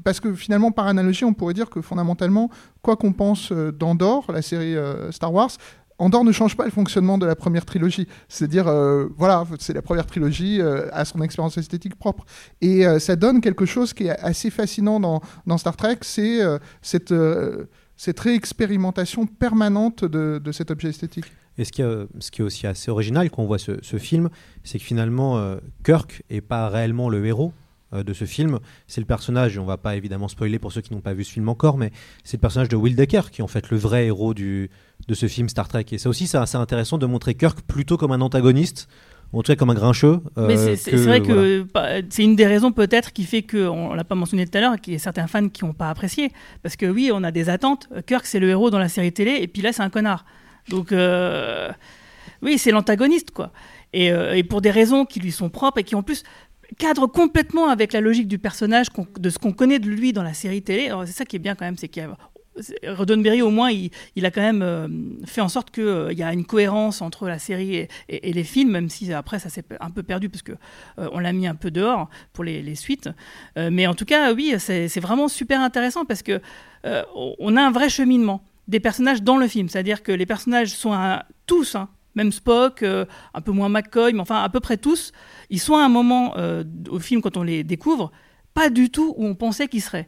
parce que finalement, par analogie, on pourrait dire que fondamentalement, quoi qu'on pense d'Andor, la série euh, Star Wars, Andor ne change pas le fonctionnement de la première trilogie. C'est-à-dire, euh, voilà, c'est la première trilogie euh, à son expérience esthétique propre. Et euh, ça donne quelque chose qui est assez fascinant dans, dans Star Trek, c'est euh, cette, euh, cette réexpérimentation permanente de, de cet objet esthétique. Et ce qui, est, ce qui est aussi assez original quand on voit ce, ce film, c'est que finalement, euh, Kirk n'est pas réellement le héros euh, de ce film. C'est le personnage, et on ne va pas évidemment spoiler pour ceux qui n'ont pas vu ce film encore, mais c'est le personnage de Will Decker qui est en fait le vrai héros du, de ce film Star Trek. Et ça aussi, c'est assez intéressant de montrer Kirk plutôt comme un antagoniste, en tout cas comme un grincheux. Euh, mais c'est, c'est, que, c'est vrai que voilà. C'est une des raisons peut-être qui fait qu'on ne l'a pas mentionné tout à l'heure, qu'il y a certains fans qui n'ont pas apprécié. Parce que oui, on a des attentes. Kirk, c'est le héros dans la série télé, et puis là, c'est un connard. Donc, euh, oui, c'est l'antagoniste, quoi. Et, euh, et pour des raisons qui lui sont propres et qui, en plus, cadrent complètement avec la logique du personnage, de ce qu'on connaît de lui dans la série télé. Alors, c'est ça qui est bien, quand même, c'est qu'il y a... Roddenberry, au moins, il, il a quand même euh, fait en sorte qu'il euh, y a une cohérence entre la série et, et, et les films, même si après, ça s'est un peu perdu, parce qu'on euh, l'a mis un peu dehors pour les, les suites. Euh, mais en tout cas, oui, c'est, c'est vraiment super intéressant, parce qu'on euh, a un vrai cheminement des personnages dans le film, c'est-à-dire que les personnages sont à, tous, hein, même Spock, euh, un peu moins McCoy, mais enfin à peu près tous, ils sont à un moment euh, au film quand on les découvre, pas du tout où on pensait qu'ils seraient.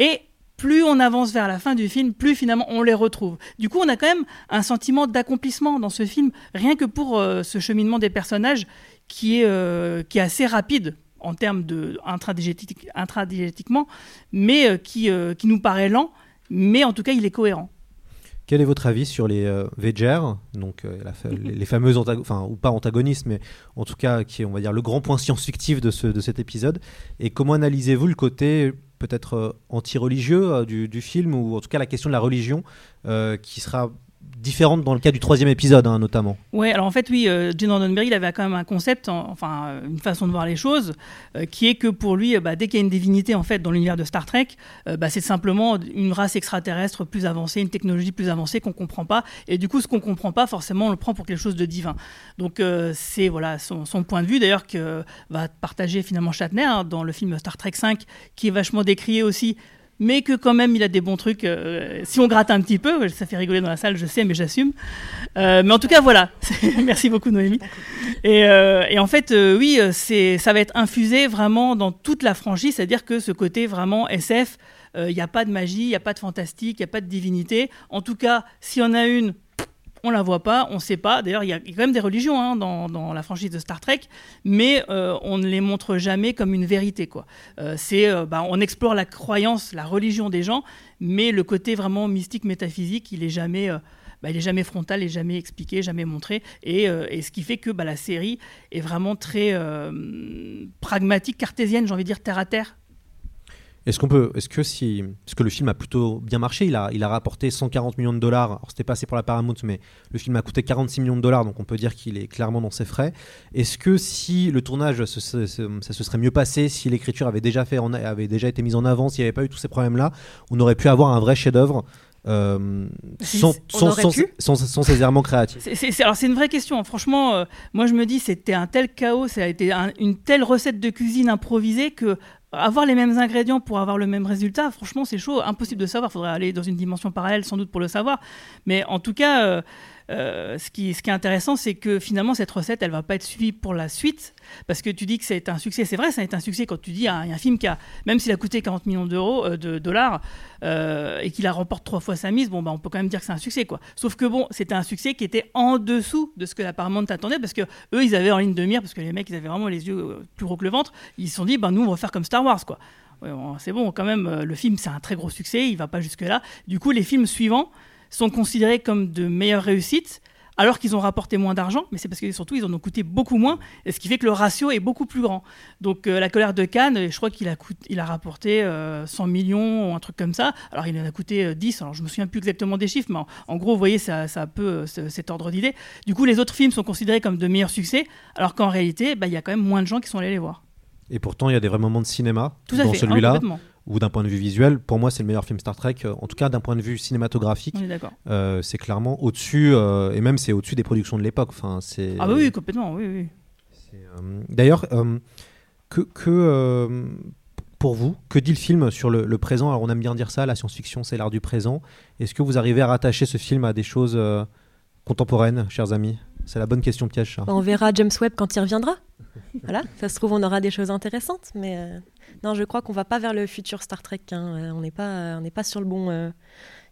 Et plus on avance vers la fin du film, plus finalement on les retrouve. Du coup, on a quand même un sentiment d'accomplissement dans ce film, rien que pour euh, ce cheminement des personnages qui est, euh, qui est assez rapide en termes de intradigétique, intradigétiquement, mais euh, qui, euh, qui nous paraît lent, mais en tout cas il est cohérent. Quel est votre avis sur les euh, V'Ger, donc euh, la, les, les fameux antago- enfin ou pas antagonistes, mais en tout cas qui est, on va dire, le grand point science-fictif de ce de cet épisode. Et comment analysez-vous le côté peut-être euh, anti-religieux euh, du, du film, ou en tout cas la question de la religion euh, qui sera différente dans le cas du troisième épisode, hein, notamment. Oui, alors en fait, oui, euh, Gene Roddenberry, il avait quand même un concept, en, enfin, une façon de voir les choses, euh, qui est que pour lui, euh, bah, dès qu'il y a une divinité, en fait, dans l'univers de Star Trek, euh, bah, c'est simplement une race extraterrestre plus avancée, une technologie plus avancée qu'on ne comprend pas. Et du coup, ce qu'on ne comprend pas, forcément, on le prend pour quelque chose de divin. Donc, euh, c'est voilà, son, son point de vue, d'ailleurs, que euh, va partager finalement Shatner, hein, dans le film Star Trek cinq, qui est vachement décrié aussi, mais que quand même il a des bons trucs, euh, si on gratte un petit peu, ça fait rigoler dans la salle, je sais, mais j'assume, euh, mais en tout cas voilà. Merci beaucoup Noémie. Et, euh, et en fait euh, oui, c'est, ça va être infusé vraiment dans toute la franchise, c'est-à-dire que ce côté vraiment S F, il euh, n'y a pas de magie, il n'y a pas de fantastique, il n'y a pas de divinité, en tout cas s'il y en a une, on la voit pas, on sait pas. D'ailleurs, il y a quand même des religions, hein, dans, dans la franchise de Star Trek, mais euh, on ne les montre jamais comme une vérité, quoi. Euh, c'est, euh, bah, on explore la croyance, la religion des gens, mais le côté vraiment mystique, métaphysique, il est jamais, euh, bah, il est jamais frontal, il est jamais expliqué, jamais montré, et, euh, et ce qui fait que bah, la série est vraiment très euh, pragmatique, cartésienne, j'ai envie de dire terre à terre. Est-ce qu'on peut, est-ce que si, parce que le film a plutôt bien marché, il a, il a rapporté cent quarante millions de dollars. Alors c'était pas assez pour la Paramount, mais le film a coûté quarante-six millions de dollars, donc on peut dire qu'il est clairement dans ses frais. Est-ce que si le tournage, ça, ça, ça, ça se serait mieux passé, si l'écriture avait déjà fait, avait déjà été mise en avant, s'il n'y avait pas eu tous ces problèmes-là, on aurait pu avoir un vrai chef-d'œuvre. Euh, sans, sans, sans, sans, sans ces errements créatifs. C'est, c'est, c'est, alors c'est une vraie question. Franchement, euh, moi je me dis, c'était un tel chaos, ça a été un, une telle recette de cuisine improvisée que avoir les mêmes ingrédients pour avoir le même résultat, franchement, c'est chaud, impossible de savoir. Faudrait aller dans une dimension parallèle sans doute pour le savoir. Mais en tout cas, euh, euh, ce qui, ce qui est intéressant, c'est que finalement cette recette, elle va pas être suivie pour la suite, parce que tu dis que c'est un succès. C'est vrai, ça a été un succès quand tu dis ah, y a un film qui a, même s'il a coûté quarante millions d'euros, euh, de dollars. Euh, et qu'il la remporte trois fois sa mise, bon, bah, on peut quand même dire que c'est un succès, quoi. Sauf que bon, c'était un succès qui était en dessous de ce que la Paramount attendait, parce que eux, ils avaient en ligne de mire, parce que les mecs, ils avaient vraiment les yeux plus gros que le ventre. Ils se sont dit, ben bah, nous, on va faire comme Star Wars, quoi. Ouais, bon, c'est bon, quand même. Le film, c'est un très gros succès. Il va pas jusque là. Du coup, les films suivants sont considérés comme de meilleures réussites, alors qu'ils ont rapporté moins d'argent, mais c'est parce que surtout ils en ont coûté beaucoup moins, et ce qui fait que le ratio est beaucoup plus grand. Donc euh, La Colère de Khan, je crois qu'il a, coûté, il a rapporté euh, cent millions ou un truc comme ça, alors il en a coûté euh, dix, alors je me souviens plus exactement des chiffres, mais en, en gros vous voyez ça, ça a un peu euh, ce, cet ordre d'idée. Du coup les autres films sont considérés comme de meilleurs succès, alors qu'en réalité bah, y a quand même moins de gens qui sont allés les voir. Et pourtant il y a des vrais moments de cinéma dans celui-là, hein, ou d'un point de vue visuel, pour moi c'est le meilleur film Star Trek, en tout cas d'un point de vue cinématographique. On est d'accord. Euh, c'est clairement au-dessus, euh, et même c'est au-dessus des productions de l'époque. Enfin, c'est... Ah bah oui, complètement, oui, oui. C'est, euh... D'ailleurs, euh, que, que euh, pour vous, que dit le film sur le, le présent ? Alors on aime bien dire ça, la science-fiction c'est l'art du présent. Est-ce que vous arrivez à rattacher ce film à des choses euh, contemporaines, chers amis ? C'est la bonne question piège. Bah, on verra James Webb quand il reviendra. Voilà, ça se trouve on aura des choses intéressantes, mais euh... non, je crois qu'on va pas vers le futur Star Trek. Hein. Euh, on n'est pas, euh, on n'est pas sur le bon. Euh...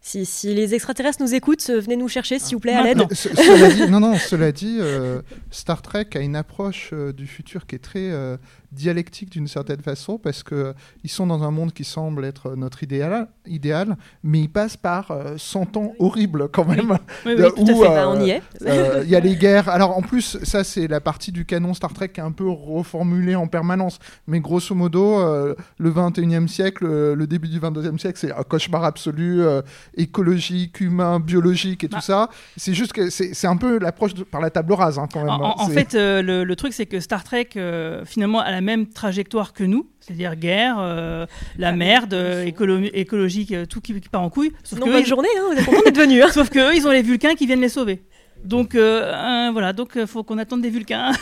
Si, si les extraterrestres nous écoutent, euh, venez nous chercher, s'il vous plaît, à l'aide. Non, ce, cela dit, non, non, cela dit, euh, Star Trek a une approche euh, du futur qui est très euh, dialectique d'une certaine façon, parce que euh, ils sont dans un monde qui semble être notre idéal, idéal, mais ils passent par euh, cent ans horribles quand même. Oui, oui, oui, tout où, à fait. Euh, bah, on y est. Il euh, y a les guerres. Alors en plus, ça c'est la partie du canon Star Trek qui est un peu reformulée en permanence, mais grosso modo, euh, le vingt et unième siècle, euh, le début du vingt-deuxième siècle, c'est un cauchemar absolu. Euh, écologique, humain, biologique et bah. tout ça. C'est juste que c'est, c'est un peu l'approche de, par la table rase hein, quand même. En, en fait, euh, le, le truc, c'est que Star Trek, euh, finalement, a la même trajectoire que nous, c'est-à-dire guerre, euh, la merde, euh, écolo- écologique, euh, tout qui, qui part en couille. Sauf non, que bonne eux, journée, hein, vous êtes contents d'être venus. Hein. Sauf qu'eux, ils ont les Vulcains qui viennent les sauver. Donc, euh, euh, voilà, donc il faut qu'on attende des Vulcains.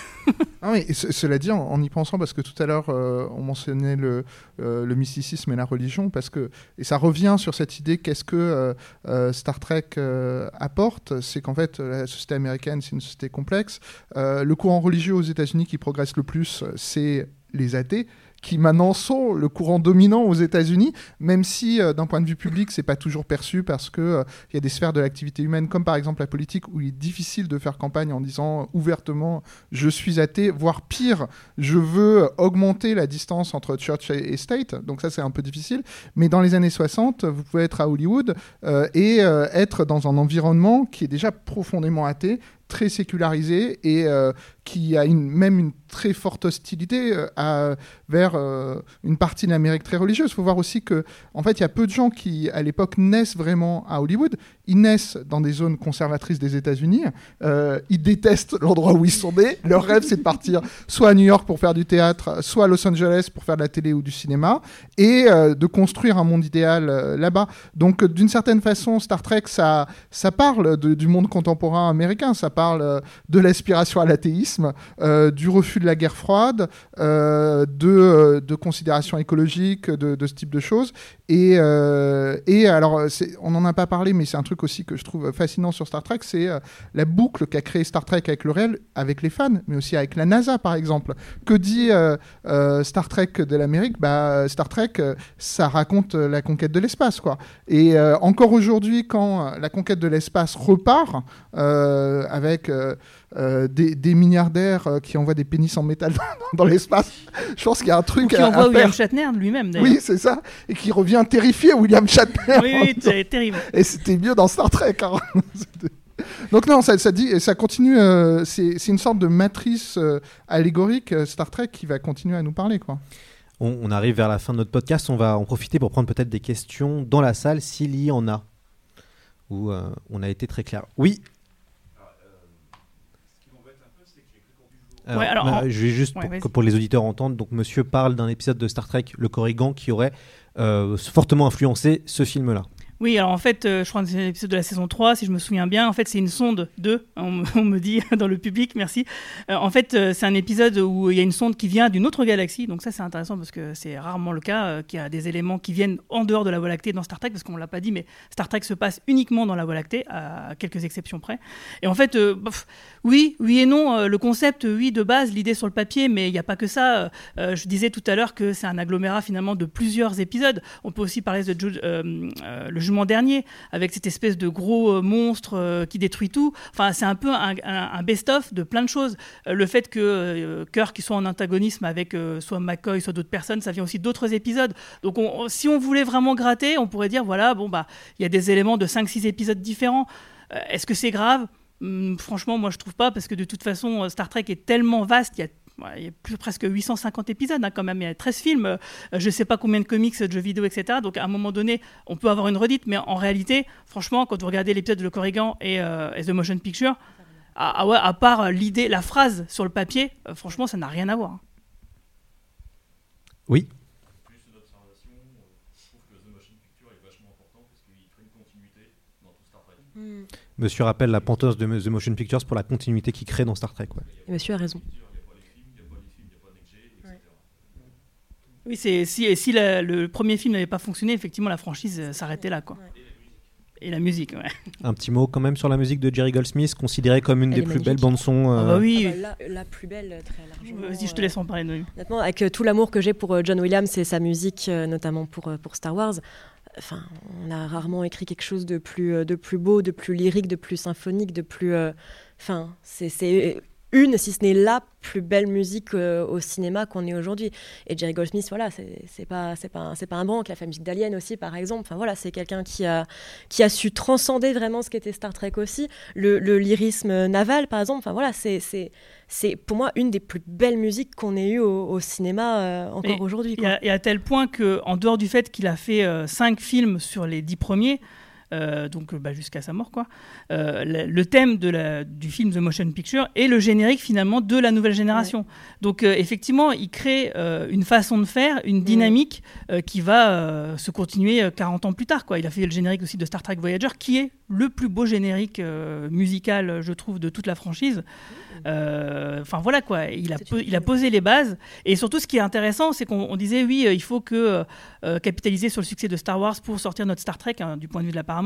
Ah oui, et c- cela dit, en, en y pensant, parce que tout à l'heure, euh, on mentionnait le, euh, le mysticisme et la religion, parce que, et ça revient sur cette idée qu'est-ce que euh, euh, Star Trek euh, apporte, c'est qu'en fait, la société américaine, c'est une société complexe. Euh, le courant religieux aux États-Unis qui progresse le plus, c'est les athées, qui maintenant sont le courant dominant aux États-Unis, même si euh, d'un point de vue public, c'est pas toujours perçu parce que euh, y a des sphères de l'activité humaine, comme par exemple la politique, où il est difficile de faire campagne en disant euh, ouvertement je suis athée, voire pire, je veux euh, augmenter la distance entre church et, et state. Donc ça, c'est un peu difficile. Mais dans les années soixante, vous pouvez être à Hollywood euh, et euh, être dans un environnement qui est déjà profondément athée, très sécularisé et euh, qui a une, même une très forte hostilité euh, à, vers euh, une partie de l'Amérique très religieuse. Il faut voir aussi qu'en en fait, il y a peu de gens qui, à l'époque, naissent vraiment à Hollywood. Ils naissent dans des zones conservatrices des États-Unis. Euh, ils détestent l'endroit où ils sont nés. Leur rêve, c'est de partir soit à New York pour faire du théâtre, soit à Los Angeles pour faire de la télé ou du cinéma, et euh, de construire un monde idéal euh, là-bas. Donc, euh, d'une certaine façon, Star Trek, ça, ça parle de, du monde contemporain américain. Ça parle de l'aspiration à l'athéisme, euh, du refus de la guerre froide, euh, de, euh, de considérations écologiques, de, de ce type de choses. Et, euh, et alors, c'est, on n'en a pas parlé, mais c'est un truc aussi que je trouve fascinant sur Star Trek, c'est euh, la boucle qu'a créée Star Trek avec le réel, avec les fans, mais aussi avec la NASA, par exemple. Que dit euh, euh, Star Trek de l'Amérique ? Bah, Star Trek, ça raconte la conquête de l'espace, quoi. Et euh, encore aujourd'hui, quand la conquête de l'espace repart, euh, avec Avec euh, euh, des, des milliardaires euh, qui envoient des pénis en métal dans l'espace. Je pense qu'il y a un truc à, à faire. Qui envoie William Shatner lui-même, d'ailleurs. Oui, c'est ça. Et qui revient terrifié, William Shatner. Oui, oui, c'est terrible. Et c'était mieux dans Star Trek. Hein. Donc non, ça, ça, dit, ça continue. Euh, c'est, c'est une sorte de matrice euh, allégorique euh, Star Trek qui va continuer à nous parler, quoi. On, on arrive vers la fin de notre podcast. On va en profiter pour prendre peut-être des questions dans la salle, s'il y en a. Où euh, on a été très clair. Oui. Alors, ouais, alors, bah, en... Je vais juste, ouais, pour, que pour les auditeurs entendent, donc monsieur parle d'un épisode de Star Trek, le Corrigan, qui aurait euh, fortement influencé ce film-là. Oui, alors en fait, euh, je crois que c'est un épisode de la saison trois, si je me souviens bien. En fait, c'est une sonde deux, on, on me dit dans le public, merci. Euh, en fait, euh, c'est un épisode où il y a une sonde qui vient d'une autre galaxie. Donc ça, c'est intéressant parce que c'est rarement le cas euh, qu'il y a des éléments qui viennent en dehors de la Voie lactée dans Star Trek, parce qu'on ne l'a pas dit, mais Star Trek se passe uniquement dans la Voie lactée, à quelques exceptions près. Et en fait, euh, bof, oui, oui et non, euh, le concept, oui, de base, l'idée sur le papier, mais il n'y a pas que ça. Euh, je disais tout à l'heure que c'est un agglomérat finalement de plusieurs épisodes. On peut aussi parler de ju- euh, euh, le Jugement dernier, avec cette espèce de gros euh, monstre euh, qui détruit tout. Enfin, c'est un peu un, un, un best-of de plein de choses. Euh, le fait que euh, Kirk soit en antagonisme avec euh, soit McCoy, soit d'autres personnes, ça vient aussi d'autres épisodes. Donc, on, on, si on voulait vraiment gratter, on pourrait dire, voilà, bon, bah, il y a des éléments de cinq six épisodes différents. Euh, est-ce que c'est grave ? Hum, franchement, moi, je trouve pas, parce que de toute façon, Star Trek est tellement vaste, il y a Il y a plus, presque huit cent cinquante épisodes hein, quand même, il y a treize films, euh, je ne sais pas combien de comics, de jeux vidéo, et cetera. Donc à un moment donné, on peut avoir une redite, mais en réalité, franchement, quand vous regardez l'épisode de Le Corrigan et, euh, et The Motion Picture, à, à, ouais, à part l'idée, la phrase sur le papier, euh, franchement, ça n'a rien à voir. Oui. Plus une observation, je trouve que The Motion Picture est vachement important parce qu'il crée une continuité dans tout Star Trek. Mmh. Monsieur rappelle la penteuse de The Motion Pictures pour la continuité qu'il crée dans Star Trek. Ouais. Et monsieur a raison. Oui, c'est, si, si la, le premier film n'avait pas fonctionné, effectivement, la franchise euh, s'arrêtait là, quoi. Et la musique, ouais. Un petit mot quand même sur la musique de Jerry Goldsmith, considérée comme une Elle des plus belles bandes-sons. Euh... Ah bah oui. Ah bah la, la plus belle, très largement. Vas-y, je te laisse en parler, Noémie. Honnêtement, avec euh, tout l'amour que j'ai pour euh, John Williams et sa musique, euh, notamment pour, euh, pour Star Wars, enfin, on a rarement écrit quelque chose de plus, euh, de plus beau, de plus lyrique, de plus symphonique, de plus... Enfin, euh, c'est... c'est... une, si ce n'est la plus belle musique euh, au cinéma qu'on ait aujourd'hui. Et Jerry Goldsmith, voilà, c'est, c'est pas, c'est pas, c'est pas un banc. La musique d'Alien aussi, par exemple. Enfin voilà, c'est quelqu'un qui a, qui a su transcender vraiment ce qu'était Star Trek aussi. Le, le lyrisme naval, par exemple. Enfin voilà, c'est, c'est, c'est pour moi une des plus belles musiques qu'on ait eues au, au cinéma euh, encore et, aujourd'hui. Quoi. Et, à, et à tel point que, en dehors du fait qu'il a fait euh, cinq films sur les dix premiers. Euh, donc bah, jusqu'à sa mort quoi. Euh, le, le thème de la, du film The Motion Picture est le générique finalement de La Nouvelle Génération. Ouais. Donc euh, effectivement il crée euh, une façon de faire, une dynamique euh, qui va euh, se continuer quarante ans plus tard quoi. Il a fait le générique aussi de Star Trek Voyager qui est le plus beau générique euh, musical je trouve de toute la franchise. Euh, enfin voilà quoi, il a, po- il a posé les bases et surtout ce qui est intéressant c'est qu'on on disait oui il faut que euh, capitaliser sur le succès de Star Wars pour sortir notre Star Trek hein, du point de vue de la Paramount.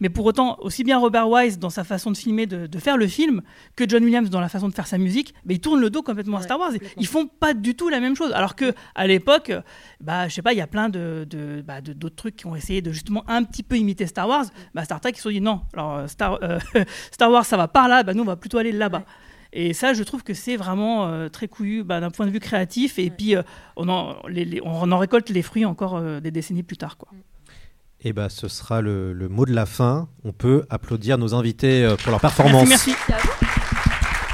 Mais pour autant, aussi bien Robert Wise dans sa façon de filmer, de, de faire le film, que John Williams dans la façon de faire sa musique, bah, ils tournent le dos complètement ouais, à Star Wars. Ils font pas du tout la même chose. Alors que à l'époque, bah je sais pas, il y a plein de, de, bah, de d'autres trucs qui ont essayé de justement un petit peu imiter Star Wars. Bah Star Trek ils se sont dit non, alors Star, euh, Star Wars ça va par là, bah nous on va plutôt aller là-bas. Ouais. Et ça, je trouve que c'est vraiment euh, très couillu bah, d'un point de vue créatif. Et ouais. puis euh, on en les, les, on en récolte les fruits encore euh, des décennies plus tard, quoi. Ouais. Et eh ben, ce sera le, le mot de la fin. On peut applaudir nos invités euh, pour leur performance. Merci, merci.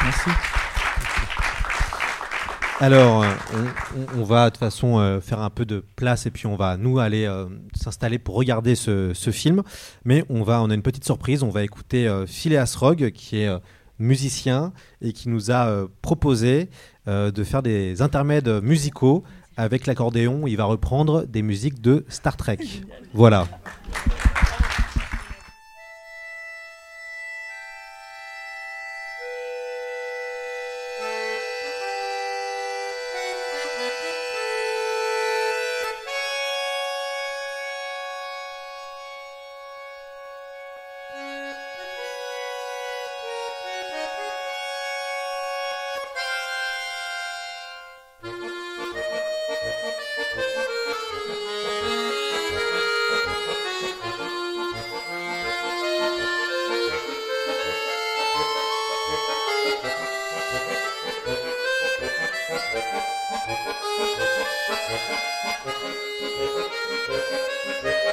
Merci. Alors, on, on va de toute façon euh, faire un peu de place et puis on va nous aller euh, s'installer pour regarder ce, ce film. Mais on va, on a une petite surprise. On va écouter euh, Phileas Fogg, qui est euh, musicien et qui nous a euh, proposé euh, de faire des intermèdes musicaux. Avec l'accordéon, il va reprendre des musiques de Star Trek. Voilà. Thank you.